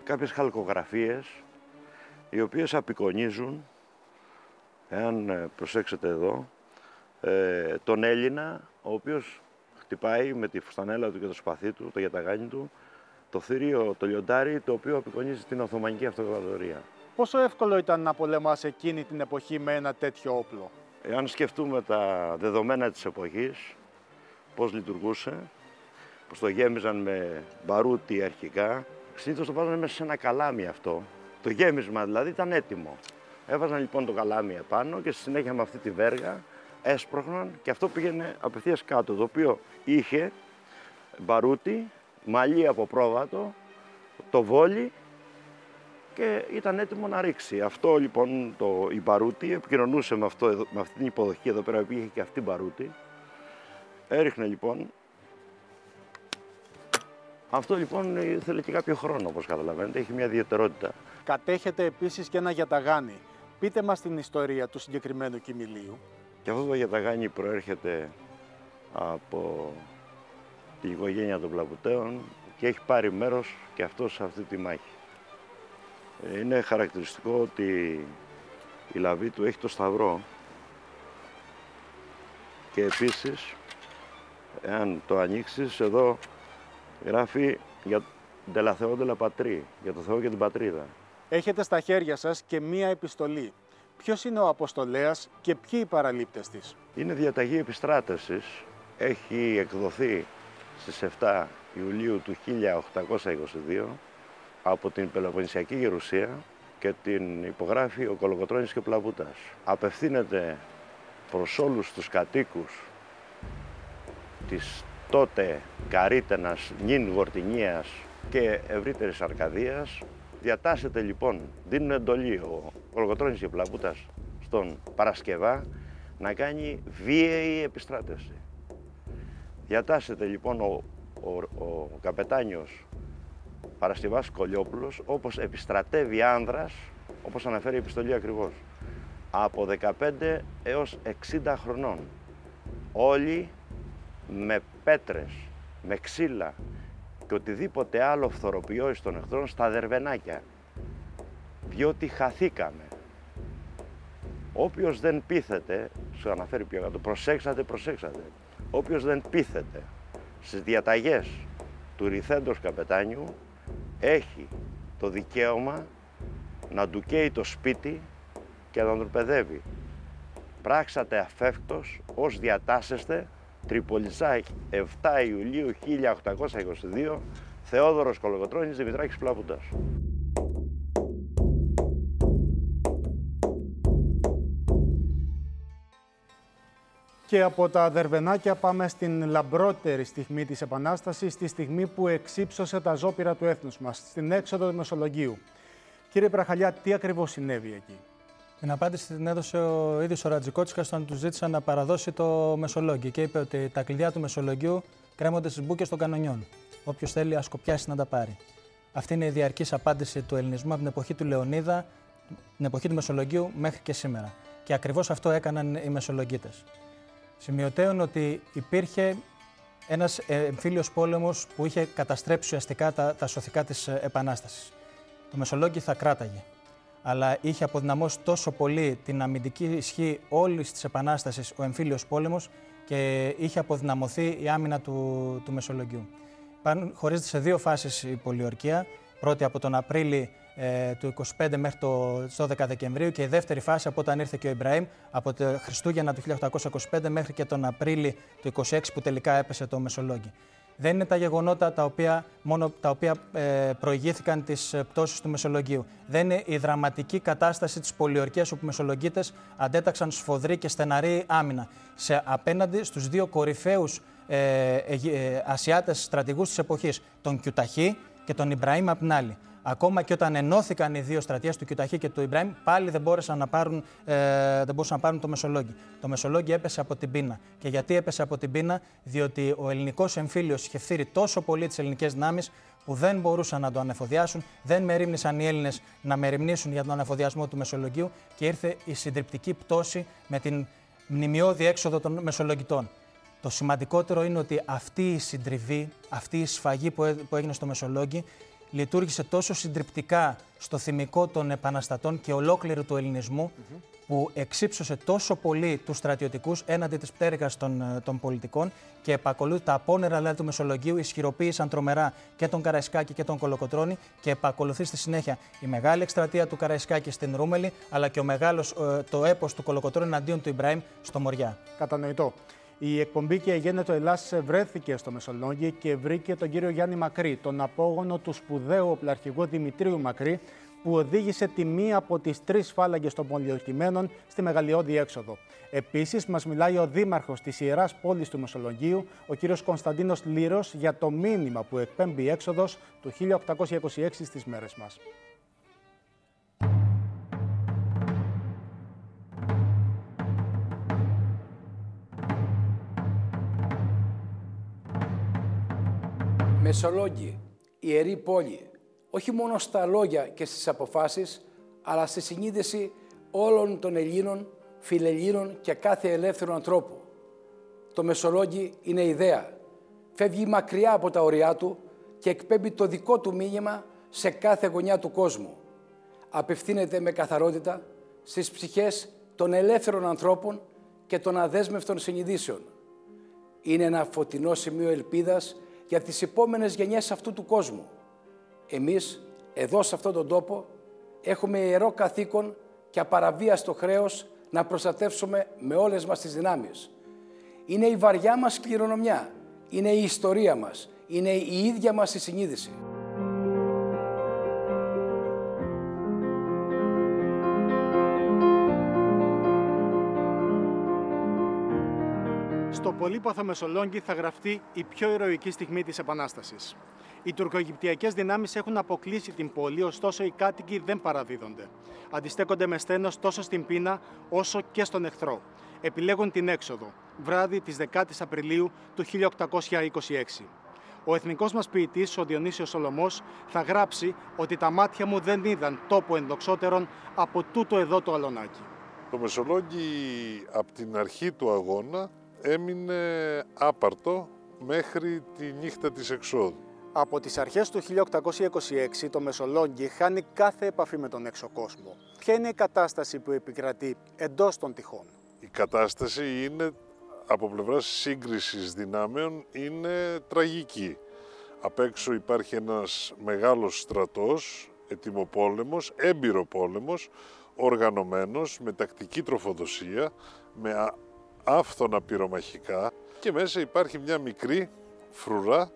κάποιες χαλκογραφίες, οι οποίες απεικονίζουν, εάν προσέξετε εδώ, τον Έλληνα, ο οποίος χτυπάει με τη φουστανέλα του και το σπαθί του, το γιαταγάνι του, το θηρίο, το λιοντάρι, το οποίο απεικονίζει την Οθωμανική Αυτοκρατορία. Πόσο εύκολο ήταν να πολεμάς εκείνη την εποχή με ένα τέτοιο όπλο? Εάν σκεφτούμε τα δεδομένα της εποχής, πώς λειτουργούσε, πώς το γέμιζαν με μπαρούτι αρχικά, συνήθως το βάζανε μέσα σε ένα καλάμι αυτό. Το γέμισμα δηλαδή ήταν έτοιμο. Έβαζαν λοιπόν το καλάμι επάνω και στη συνέχεια με αυτή τη βέργα έσπροχναν και αυτό πήγαινε απευθείας κάτω, το οποίο είχε μπαρούτι, μαλλί από πρόβατο, το βόλι και ήταν έτοιμο να ρίξει. Αυτό λοιπόν η μπαρούτι επικοινωνούσε με αυτή την υποδοχή εδώ πέρα που είχε και αυτή μπαρούτι. Έριχνε λοιπόν. Αυτό λοιπόν ήθελε και κάποιο χρόνο, όπως καταλαβαίνετε, έχει μια ιδιαιτερότητα. Κατέχετε επίσης και ένα γιαταγάνι. Πείτε μας την ιστορία του συγκεκριμένου κοιμηλίου. Και αυτό το γιαταγάνι προέρχεται από την οικογένεια των Πλαπουταίων και έχει πάρει μέρος και αυτό σε αυτή τη μάχη. Είναι χαρακτηριστικό ότι η λαβή του έχει το σταυρό και επίσης, εάν το ανοίξεις, εδώ γράφει για «Τελα Θεό, τελα Πατρί», για το Θεό και την Πατρίδα. Έχετε στα χέρια σας και μία επιστολή. Ποιος είναι ο αποστολέας και ποιοι οι παραλήπτες της? Είναι διαταγή επιστράτευσης. Έχει εκδοθεί στις 7 Ιουλίου του 1822 από την Πελοποννησιακή Γερουσία και την υπογράφει ο Κολοκοτρώνης και ο Πλαπούτας. Απευθύνεται προς όλους τους κατοίκους της τότε Καρίτενας, νυν Γορτινίας και ευρύτερης Αρκαδίας. Διατάσσεται λοιπόν, δίνουν εντολή ο Κολοκοτρώνης και Πλαπούτας στον Παρασκευά να κάνει βίαιη επιστράτευση. Διατάσσεται λοιπόν ο καπετάνιος Παρασκευάς Κολιόπουλος, όπως επιστρατεύει άνδρας, όπως αναφέρει η επιστολή ακριβώς, από 15 έως 60 χρονών. Όλοι με πέτρες, με ξύλα και οτιδήποτε άλλο φθοροποιό εις των εχθρών στα Δερβενάκια, διότι χαθήκαμε. Όποιος δεν πείθεται, σου αναφέρει πιο κάτω, προσέξατε, όποιος δεν πείθεται στις διαταγές του ρηθέντος καπετάνιου, έχει το δικαίωμα να του καίει το σπίτι και να τον παιδεύει. Πράξατε αφεύκτος, ως διατάσσεστε, Τριπολιτσά, 7 Ιουλίου 1822, Θεόδωρος Κολοκοτρώνης, Δημητράκης Πλαπούτας. Και από τα Δερβενάκια πάμε στην λαμπρότερη στιγμή της Επανάστασης, τη στιγμή που εξύψωσε τα ζώπηρα του έθνους μας, στην έξοδο του Μεσολογγίου. Κύριε Πραχαλιά, τι ακριβώς συνέβη εκεί? Την απάντηση την έδωσε ο ίδιος ο Ρανζικότσικας όταν του ζήτησαν να παραδώσει το Μεσολόγγι και είπε ότι τα κλειδιά του Μεσολογγίου κρέμονται στις μπούκες των κανονιών. Όποιος θέλει, ας σκοπιάσει να τα πάρει. Αυτή είναι η διαρκής απάντηση του ελληνισμού από την εποχή του Λεωνίδα, την εποχή του Μεσολογγίου μέχρι και σήμερα. Και ακριβώς αυτό έκαναν οι Μεσολογγίτες. Σημειωτέων ότι υπήρχε ένας εμφύλιος πόλεμος που είχε καταστρέψει ουσιαστικά τα σωθικά της Επανάστασης. Το Μεσολόγγι θα κράταγε, αλλά είχε αποδυναμώσει τόσο πολύ την αμυντική ισχύ όλης της Επανάστασης ο εμφύλιος πόλεμος και είχε αποδυναμωθεί η άμυνα του Μεσολογγιού. Χωρίζεται σε δύο φάσεις η πολιορκία, πρώτη από τον Απρίλη του 25 μέχρι το 12 Δεκεμβρίου και η δεύτερη φάση από όταν ήρθε και ο Ιμπραήμ από τα Χριστούγεννα του 1825 μέχρι και τον Απρίλη του 26 που τελικά έπεσε το Μεσολόγγι. Δεν είναι τα γεγονότα τα οποία προηγήθηκαν τις πτώσεις του Μεσολογγίου. Δεν είναι η δραματική κατάσταση της πολιορκίας όπου οι Μεσολογγίτες αντέταξαν σφοδρή και στεναρή άμυνα σε απέναντι στους δύο κορυφαίους Ασιάτες στρατηγούς της εποχής, τον Κιουταχή και τον Ιμπραήμ απ' την άλλη. Ακόμα και όταν ενώθηκαν οι δύο στρατιές του Κιουταχή και του Ιμπραήμ, πάλι δεν μπόρεσαν να πάρουν, το Μεσολόγγι. Το Μεσολόγγι έπεσε από την πείνα. Και γιατί έπεσε από την πείνα? Διότι ο ελληνικός εμφύλιος είχε φθείρει τόσο πολύ τις ελληνικές δυνάμεις που δεν μπορούσαν να το ανεφοδιάσουν, δεν μερίμνησαν οι Έλληνες να μεριμνήσουν για τον ανεφοδιασμό του Μεσολογγίου και ήρθε η συντριπτική πτώση με την μνημιώδη έξοδο των Μεσολογγιτών. Το σημαντικότερο είναι ότι αυτή η συντριβή, αυτή η σφαγή που έγινε στο Μεσολόγγι λειτουργήσε τόσο συντριπτικά στο θυμικό των επαναστατών και ολόκληρου του ελληνισμού, που εξύψωσε τόσο πολύ τους στρατιωτικούς έναντι της πτέρυγας των πολιτικών και επακολούθητα τα απόνερα δηλαδή του Μεσολογγίου ισχυροποίησαν τρομερά και τον Καραϊσκάκη και τον Κολοκοτρώνη και επακολουθεί στη συνέχεια η μεγάλη εκστρατεία του Καραϊσκάκη στην Ρούμελη αλλά και το έπος του Κολοκοτρώνη εναντίον του Ιμπραήμ στο Μοριά. Κατανοητό. Η εκπομπή «Και Εγένετο Ελλάς» βρέθηκε στο Μεσολόγγι και βρήκε τον κύριο Γιάννη Μακρύ, τον απόγονο του σπουδαίου οπλαρχηγού Δημητρίου Μακρύ, που οδήγησε τη μία από τις τρεις φάλαγγες των πολιορκημένων στη μεγαλειώδη έξοδο. Επίσης, μας μιλάει ο δήμαρχος της Ιεράς Πόλης του Μεσολογγίου, ο κύριος Κωνσταντίνος Λύρος, για το μήνυμα που εκπέμπει η έξοδος του 1826 στις μέρες μας. Μεσολόγγι, ιερή πόλη, όχι μόνο στα λόγια και στις αποφάσεις, αλλά στη συνείδηση όλων των Ελλήνων, φιλελλήνων και κάθε ελεύθερου ανθρώπου. Το Μεσολόγγι είναι ιδέα. Φεύγει μακριά από τα ωριά του και εκπέμπει το δικό του μήνυμα σε κάθε γωνιά του κόσμου. Απευθύνεται με καθαρότητα στις ψυχές των ελεύθερων ανθρώπων και των αδέσμευτων συνειδήσεων. Είναι ένα φωτεινό σημείο ελπίδας για τις επόμενες γενιές αυτού του κόσμου. Εμείς, εδώ σε αυτόν τον τόπο, έχουμε ιερό καθήκον και απαραβίαστο χρέος να προστατεύσουμε με όλες μας τις δυνάμεις. Είναι η βαριά μας κληρονομιά, είναι η ιστορία μας, είναι η ίδια μας η συνείδηση. Στο πολύπαθο Μεσολόγγι θα γραφτεί η πιο ηρωική στιγμή της Επανάστασης. Οι τουρκοαιγυπτιακές δυνάμεις έχουν αποκλείσει την πόλη, ωστόσο οι κάτοικοι δεν παραδίδονται. Αντιστέκονται με στένος τόσο στην πείνα όσο και στον εχθρό. Επιλέγουν την έξοδο, βράδυ της 10ης Απριλίου του 1826. Ο εθνικός μας ποιητής, ο Διονύσιος Σολωμός, θα γράψει ότι τα μάτια μου δεν είδαν τόπο ενδοξότερον από τούτο εδώ το αλωνάκι. Το Μεσολόγγι από την αρχή του αγώνα έμεινε άπαρτο μέχρι τη νύχτα της εξόδου. Από τις αρχές του 1826 το Μεσολόγγι χάνει κάθε επαφή με τον έξω κόσμο. Ποια είναι η κατάσταση που επικρατεί εντός των τυχών? Η κατάσταση είναι, από πλευράς σύγκρισης δυνάμεων, είναι τραγική. Απ' έξω υπάρχει ένας μεγάλος στρατός, ετοιμοπόλεμος, έμπειροπόλεμος, οργανωμένος, με τακτική τροφοδοσία, με άφθονα πυρομαχικά και μέσα υπάρχει μια μικρή φρουρά,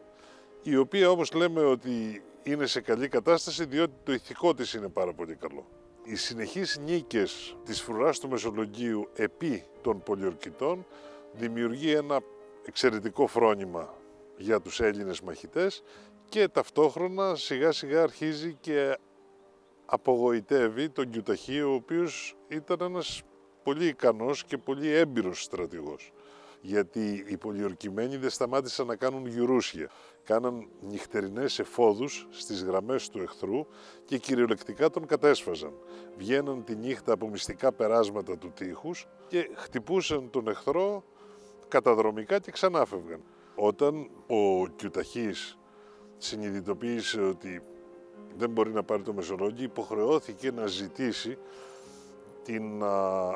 η οποία όμως λέμε ότι είναι σε καλή κατάσταση διότι το ηθικό της είναι πάρα πολύ καλό. Οι συνεχείς νίκες της φρουράς του Μεσολογγίου επί των πολιορκητών δημιουργεί ένα εξαιρετικό φρόνημα για τους Έλληνες μαχητές και ταυτόχρονα σιγά σιγά αρχίζει και απογοητεύει τον Κιουταχή, ο οποίος ήταν ένας πολύ ικανός και πολύ έμπειρος στρατηγός. Γιατί οι πολιορκημένοι δεν σταμάτησαν να κάνουν γιουρούσια. Κάναν νυχτερινές εφόδους στις γραμμές του εχθρού και κυριολεκτικά τον κατέσφαζαν. Βγαίναν τη νύχτα από μυστικά περάσματα του τείχους και χτυπούσαν τον εχθρό καταδρομικά και ξανά φεύγαν. Όταν ο Κιουταχής συνειδητοποίησε ότι δεν μπορεί να πάρει το Μεσολόγγι, υποχρεώθηκε να ζητήσει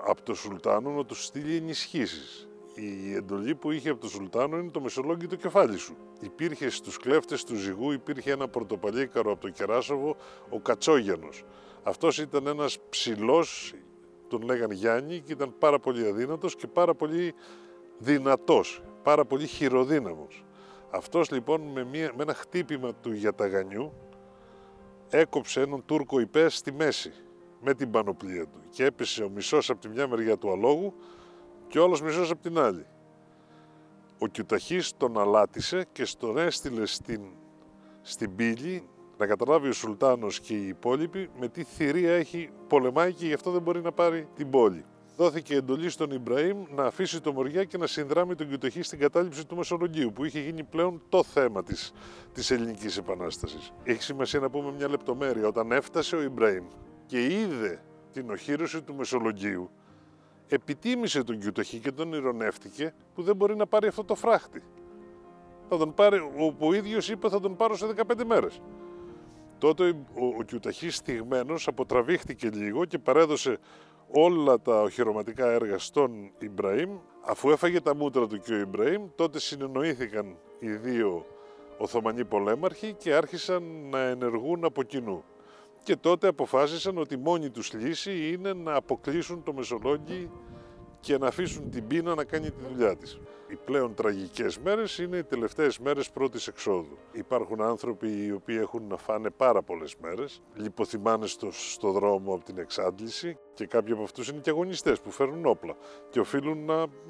από τον Σουλτάνο να του στείλει ενισχύσεις. Η εντολή που είχε από τον Σουλτάνο είναι το Μεσολόγγι το κεφάλι σου. Υπήρχε στους κλέφτες του Ζυγού, υπήρχε ένα πρωτοπαλίκαρο από το Κεράσοβο, ο Κατσόγενος. Αυτός ήταν ένας ψηλός, τον λέγαν Γιάννη, και ήταν πάρα πολύ αδύνατος και πάρα πολύ δυνατός, πάρα πολύ χειροδύναμος. Αυτός λοιπόν με ένα χτύπημα του γιαταγανιού έκοψε έναν Τούρκο ιππέ στη μέση με την πανοπλία του και έπεσε ο μισός από τη μια μεριά του αλόγου και ο άλλος μισός από την άλλη. Ο Κιουταχής τον αλάτισε και τον έστειλε στην πύλη να καταλάβει ο Σουλτάνος και οι υπόλοιποι με τι θηρία έχει πολεμάει και γι' αυτό δεν μπορεί να πάρει την πόλη. Δόθηκε εντολή στον Ιμπραήμ να αφήσει το Μοριά και να συνδράμει τον Κιουταχή στην κατάληψη του Μεσολογγίου, που είχε γίνει πλέον το θέμα της Ελληνικής Επανάστασης. Έχει σημασία να πούμε μια λεπτομέρεια. Όταν έφτασε ο Ιμπραήμ και είδε την οχύρωση του Μεσολογγίου, επιτίμησε τον Κιουταχή και τον ηρωνεύτηκε που δεν μπορεί να πάρει αυτό το φράχτη. Θα τον πάρει, όπου ο ίδιος είπε θα τον πάρω σε 15 μέρες. Τότε ο Κιουταχής στιγμένος αποτραβήχτηκε λίγο και παρέδωσε όλα τα οχυρωματικά έργα στον Ιμπραήμ. Αφού έφαγε τα μούτρα του και ο Ιμπραήμ, τότε συνεννοήθηκαν οι δύο Οθωμανοί πολέμαρχοι και άρχισαν να ενεργούν από κοινού. Και τότε αποφάσισαν ότι η μόνη τους λύση είναι να αποκλείσουν το Μεσολόγγι και να αφήσουν την πείνα να κάνει τη δουλειά της. Οι πλέον τραγικές μέρες είναι οι τελευταίες μέρες πρώτης εξόδου. Υπάρχουν άνθρωποι οι οποίοι έχουν να φάνε πάρα πολλές μέρες, λιποθυμάνε στο δρόμο από την εξάντληση και κάποιοι από αυτούς είναι και αγωνιστές που φέρνουν όπλα και οφείλουν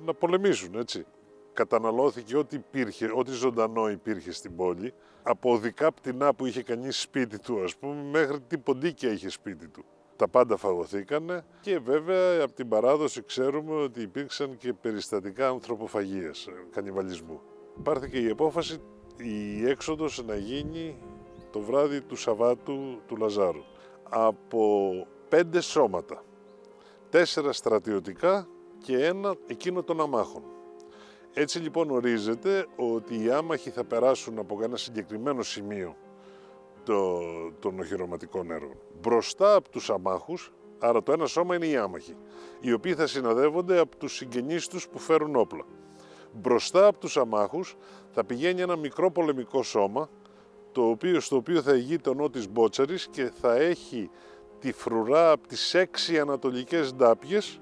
να πολεμήσουν, έτσι. Καταναλώθηκε ό,τι υπήρχε, ό,τι ζωντανό υπήρχε στην πόλη, από οδικά πτηνά που είχε κανείς σπίτι του, ας πούμε, μέχρι τι ποντίκια είχε σπίτι του. Τα πάντα φαγωθήκανε και βέβαια από την παράδοση ξέρουμε ότι υπήρξαν και περιστατικά ανθρωποφαγίας, κανιβαλισμού. Πάρθηκε η απόφαση η έξοδος να γίνει το βράδυ του Σαββάτου του Λαζάρου. Από 5 σώματα, 4 στρατιωτικά και 1 εκείνο των αμάχων. Έτσι λοιπόν ορίζεται ότι οι άμαχοι θα περάσουν από ένα συγκεκριμένο σημείο των οχυρωματικών έργων. Μπροστά από τους αμάχους, άρα το ένα σώμα είναι οι άμαχοι, οι οποίοι θα συναδεύονται από τους συγγενείς τους που φέρουν όπλα. Μπροστά από τους αμάχους θα πηγαίνει ένα μικρό πολεμικό σώμα, στο οποίο θα ηγείται ο Νότης Μπότσαρης και θα έχει τη φρουρά από τις 6 ανατολικές ντάπιες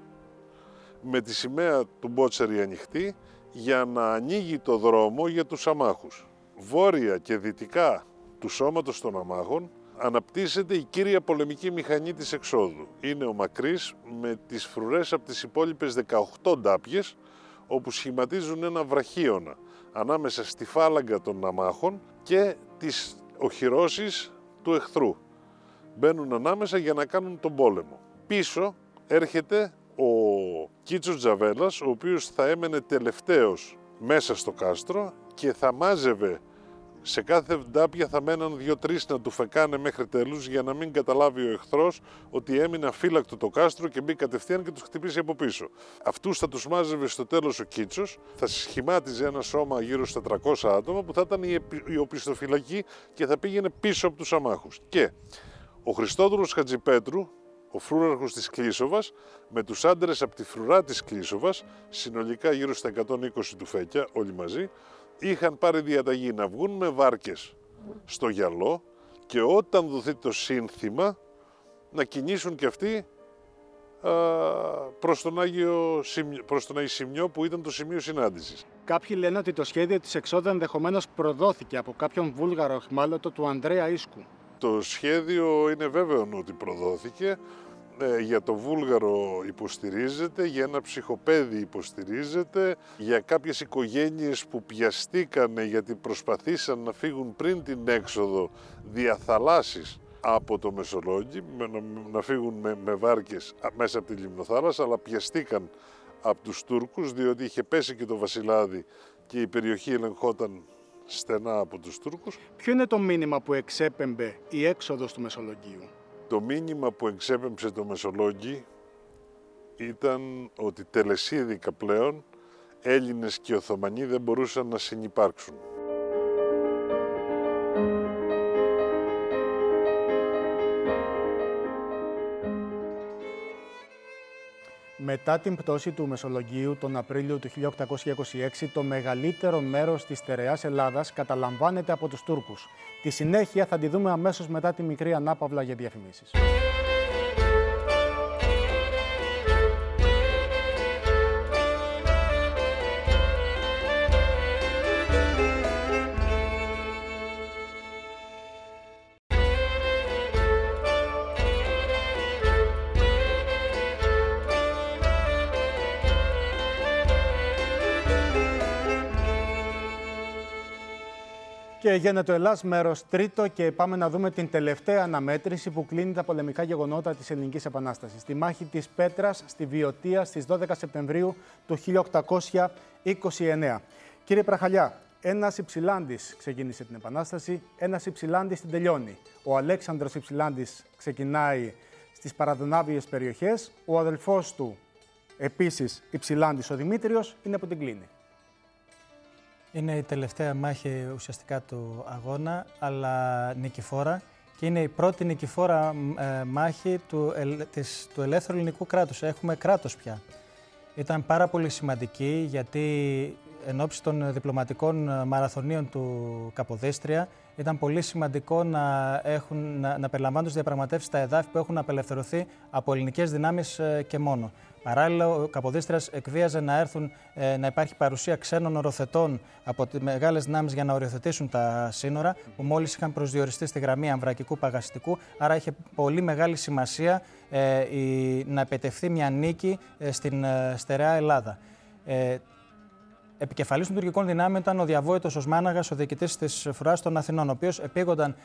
με τη σημαία του Μπότσαρη ανοιχτή για να ανοίγει το δρόμο για τους αμάχους. Βόρεια και δυτικά του σώματος των αμάχων αναπτύσσεται η κύρια πολεμική μηχανή της εξόδου. Είναι ο μακρύς με τις φρουρές από τις υπόλοιπες 18 ντάπιες, όπου σχηματίζουν ένα βραχίωνα ανάμεσα στη φάλαγγα των αμάχων και τις οχυρώσεις του εχθρού. Μπαίνουν ανάμεσα για να κάνουν τον πόλεμο. Πίσω έρχεται ο Κίτσο Τζαβέλας, ο οποίος θα έμενε τελευταίος μέσα στο κάστρο και θα μάζευε. Σε κάθε ντάπια θα μέναν 2-3 να του φεκάνε μέχρι τέλους για να μην καταλάβει ο εχθρός ότι έμεινε αφύλακτο το κάστρο και μπήκε κατευθείαν και τους χτυπήσει από πίσω. Αυτούς θα τους μάζευε στο τέλος ο Κίτσος, θα σχημάτιζε ένα σώμα γύρω στα 300 άτομα που θα ήταν η οπισθοφυλακή και θα πήγαινε πίσω από τους αμάχους. Και ο Χριστόδρος Χατζιπέτρου, ο φρούραρχος της Κλείσοβας, με τους άντρες από τη φρουρά της Κλείσοβας, συνολικά γύρω στα 120 του φέκια όλοι μαζί, είχαν πάρει διαταγή να βγουν με βάρκες στο γυαλό και όταν δοθεί το σύνθημα να κινήσουν και αυτοί προς τον Άγιο Σημειό που ήταν το σημείο συνάντησης. Κάποιοι λένε ότι το σχέδιο της εξόδου ενδεχομένως προδόθηκε από κάποιον βούλγαρο αιχμάλωτο του Ανδρέα Ίσκου. Το σχέδιο είναι βέβαιο ότι προδόθηκε. Για το Βούλγαρο υποστηρίζεται, για ένα ψυχοπαίδι υποστηρίζεται, για κάποιες οικογένειες που πιαστήκανε γιατί προσπαθήσαν να φύγουν πριν την έξοδο δια θαλάσσης από το Μεσολόγγι, να φύγουν με βάρκες μέσα από τη Λιμνοθάλασσα, αλλά πιαστήκαν από τους Τούρκους διότι είχε πέσει και το βασιλάδι και η περιοχή ελεγχόταν στενά από τους Τούρκους. Ποιο είναι το μήνυμα που εξέπεμπε η έξοδος του Μεσολογγίου? Το μήνυμα που εξέπεμψε το Μεσολόγγι ήταν ότι τελεσίδικα πλέον Έλληνες και Οθωμανοί δεν μπορούσαν να συνυπάρξουν. Μετά την πτώση του Μεσολογγίου τον Απρίλιο του 1826, το μεγαλύτερο μέρος της στερεάς Ελλάδας καταλαμβάνεται από τους Τούρκους. Τη συνέχεια θα τη δούμε αμέσως μετά τη μικρή ανάπαυλα για διαφημίσεις. Και γίνεται ο Ελλάς, μέρος τρίτο, και πάμε να δούμε την τελευταία αναμέτρηση που κλείνει τα πολεμικά γεγονότα της Ελληνικής Επανάστασης. Τη μάχη της Πέτρας στη Βιωτία στις 12 Σεπτεμβρίου του 1829. Κύριε Πραχαλιά, ένας Υψηλάντης ξεκίνησε την Επανάσταση, ένας Υψηλάντης την τελειώνει. Ο Αλέξανδρος Υψηλάντης ξεκινάει στις παραδονάβιες περιοχές, ο αδελφός του επίσης Υψηλάντης, ο Δημήτριος, είναι που την κλείνει. Είναι η τελευταία μάχη ουσιαστικά του αγώνα, αλλά νικηφόρα, και είναι η πρώτη νικηφόρα μάχη του ελεύθερου ελληνικού κράτους. Έχουμε κράτος πια. Ήταν πάρα πολύ σημαντική, γιατί εν ώψη των διπλωματικών μαραθωνίων του Καποδίστρια ήταν πολύ σημαντικό να περιλαμβάνουν τις διαπραγματεύσεις στα εδάφη που έχουν απελευθερωθεί από ελληνικές δυνάμεις και μόνο. Παράλληλα, ο Καποδίστριας εκβίαζε να υπάρχει παρουσία ξένων οριοθετών από τις μεγάλες δυνάμεις για να οριοθετήσουν τα σύνορα, που μόλις είχαν προσδιοριστεί στη γραμμή Αμβρακικού Παγαστικού. Άρα, είχε πολύ μεγάλη σημασία να επιτευχθεί μια νίκη στην στερεά Ελλάδα. Επικεφαλής των τουρκικών δυνάμεων ήταν ο διαβόητος Οσμάναγας, ο διοικητής της Φρουράς των Αθηνών, ο οποίος επήγονταν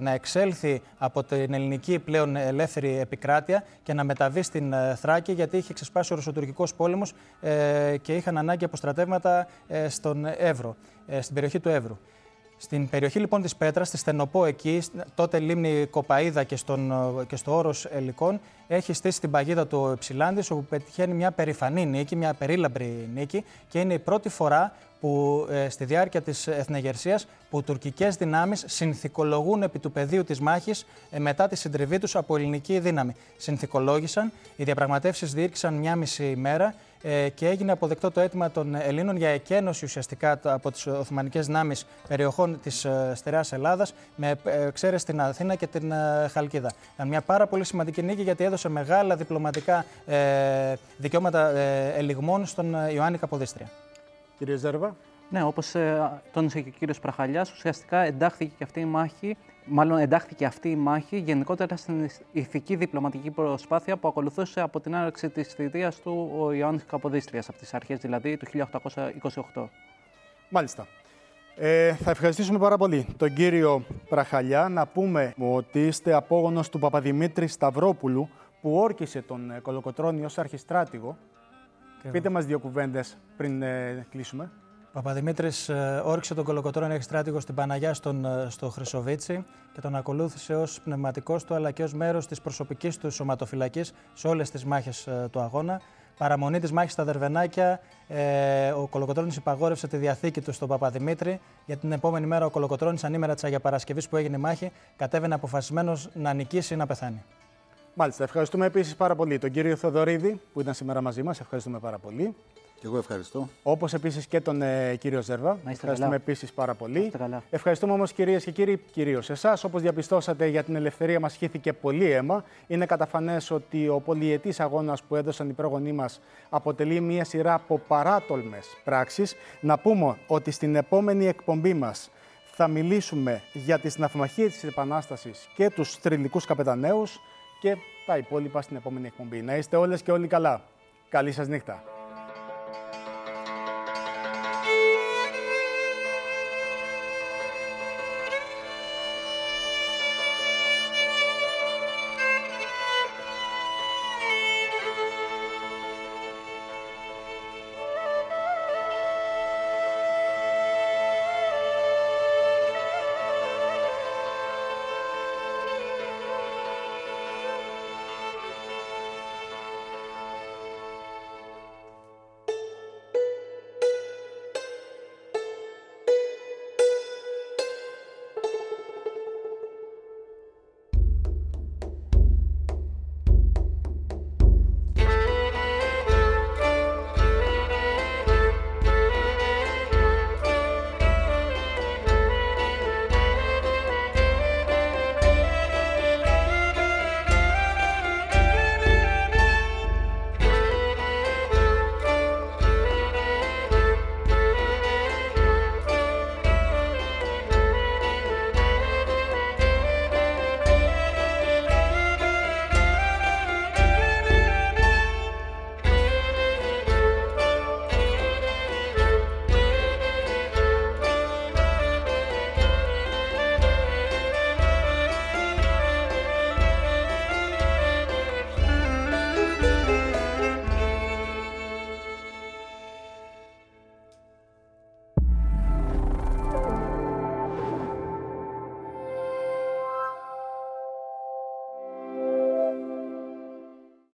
να εξέλθει από την ελληνική πλέον ελεύθερη επικράτεια και να μεταβεί στην Θράκη, γιατί είχε ξεσπάσει ο Ρωσοτουρκικός πόλεμος και είχαν ανάγκη από στρατεύματα στην περιοχή του Εύρου. Στην περιοχή λοιπόν της Πέτρας, στη Στενοπό εκεί, τότε λίμνη Κοπαίδα και στο όρος Ελικών, έχει στήσει την παγίδα του Υψηλάντης, όπου πετυχαίνει μια περηφανή νίκη, μια περίλαμπρη νίκη, και είναι η πρώτη φορά που στη διάρκεια της εθνεγερσίας που τουρκικές δυνάμεις συνθηκολογούν επί του πεδίου της μάχης μετά τη συντριβή τους από ελληνική δύναμη. Συνθηκολόγησαν, οι διαπραγματεύσεις διήρκησαν μια μισή ημέρα και έγινε αποδεκτό το αίτημα των Ελλήνων για εκένωση ουσιαστικά από τις Οθωμανικές δυνάμεις περιοχών της στερεάς Ελλάδας, με εξαίρεση την Αθήνα και την Χαλκίδα. Ήταν μια πάρα πολύ σημαντική νίκη, γιατί έδωσε μεγάλα διπλωματικά δικαιώματα ελιγμών στον Ιωάννη Καποδίστρια. Κύριε Ζέρβα. Ναι, όπως τόνισε και ο κύριος Πραχαλιάς, ουσιαστικά εντάχθηκε αυτή η μάχη γενικότερα στην ηθική διπλωματική προσπάθεια που ακολουθούσε από την άναρξη της θητείας του ο Ιωάννης Καποδίστριας, από τις αρχές δηλαδή του 1828. Μάλιστα. Θα ευχαριστήσουμε πάρα πολύ τον κύριο Πραχαλιά. Να πούμε ότι είστε απόγονος του Παπαδημήτρη Σταυρόπουλου, που όρκησε τον Κολοκοτρώνη ως αρχιστράτηγο. Πείτε μας δύο κουβέντες πριν κλείσουμε. Ο Παπαδημήτρης όρξε τον Κολοκοτρώνη αρχιστράτηγο στην Παναγιά στο Χρυσοβίτσι και τον ακολούθησε ως πνευματικός του, αλλά και ως μέρος της προσωπικής του σωματοφυλακής σε όλες τις μάχες του αγώνα. Παραμονή της μάχης στα Δερβενάκια, ο Κολοκοτρώνης υπαγόρευσε τη διαθήκη του στον Παπαδημήτρη. Για την επόμενη μέρα, ο Κολοκοτρώνης, ανήμερα της Αγιαπαρασκευής που έγινε η μάχη, κατέβαινε αποφασισμένος να νικήσει ή να πεθάνει. Μάλιστα. Ευχαριστούμε επίσης πάρα πολύ τον κύριο Θεοδωρίδη που ήταν σήμερα μαζί μας. Ευχαριστούμε πάρα πολύ. Και εγώ ευχαριστώ. Όπως επίσης και τον κύριο Ζέρβα. Ευχαριστούμε επίσης πάρα πολύ. Ευχαριστούμε όμως, κυρίες και κύριοι, κυρίως εσάς. Όπως διαπιστώσατε, για την ελευθερία μας χύθηκε πολύ αίμα. Είναι καταφανές ότι ο πολυετής αγώνας που έδωσαν οι πρόγονοί μας αποτελεί μια σειρά από παράτολμες πράξεις. Να πούμε ότι στην επόμενη εκπομπή μας θα μιλήσουμε για τις ναυμαχίες της Επανάστασης και τους θρυλικούς καπεταναίους. Και τα υπόλοιπα στην επόμενη εκπομπή. Να είστε όλες και όλοι καλά. Καλή σας νύχτα.